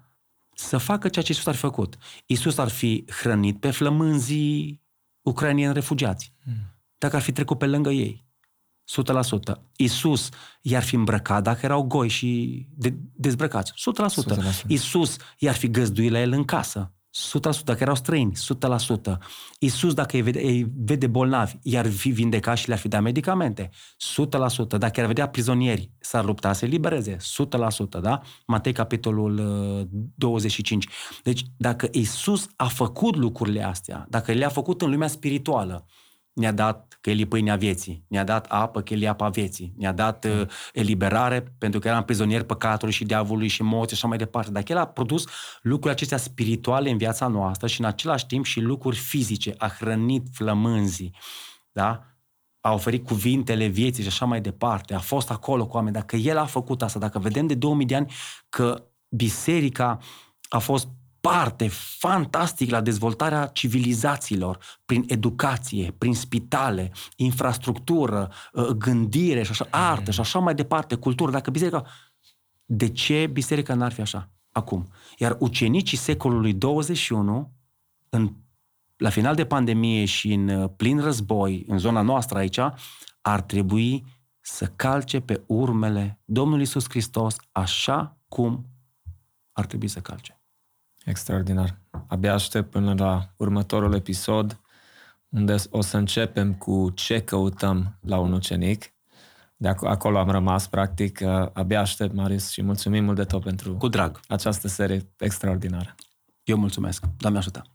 să facă ceea ce Iisus ar fi făcut. Iisus ar fi hrănit pe flămânzii ucrainieni refugiați, dacă ar fi trecut pe lângă ei. 100%. Iisus i-ar fi îmbrăcat dacă erau goi și dezbrăcați. 100%. Iisus i-ar fi găzduit la el în casă. 100%, dacă erau străini, 100%. Iisus, dacă îi vede bolnavi, i-ar fi vindecat și le-ar fi dat medicamente, 100%. Dacă i-ar vedea prizonieri, s-ar lupta să-i libereze, 100%, da? Matei, capitolul 25. Deci, dacă Iisus a făcut lucrurile astea, dacă le-a făcut în lumea spirituală, ne-a dat că El e pâinea vieții, ne-a dat apă că El e apa vieții, ne-a dat eliberare pentru că eram prizonieri păcatului și diavolului și morții și așa mai departe. Dacă El a produs lucrurile acestea spirituale în viața noastră și în același timp și lucruri fizice, a hrănit flămânzii, da? A oferit cuvintele vieții și așa mai departe, a fost acolo cu oameni. Dacă El a făcut asta, dacă vedem de 2000 de ani că biserica a fost parte fantastic la dezvoltarea civilizațiilor, prin educație, prin spitale, infrastructură, gândire și așa, artă și așa mai departe, cultură. Dacă biserica... De ce biserica n-ar fi așa acum? Iar ucenicii secolului 21, la final de pandemie și în plin război, în zona noastră aici, ar trebui să calce pe urmele Domnului Iisus Hristos așa cum ar trebui să calce. Extraordinar. Abia aștept până la următorul episod, unde o să începem cu ce căutăm la un ucenic. De acolo am rămas, practic. Abia aștept, Marius, și mulțumim mult de tot pentru această serie extraordinară. Eu mulțumesc. Doamne ajută!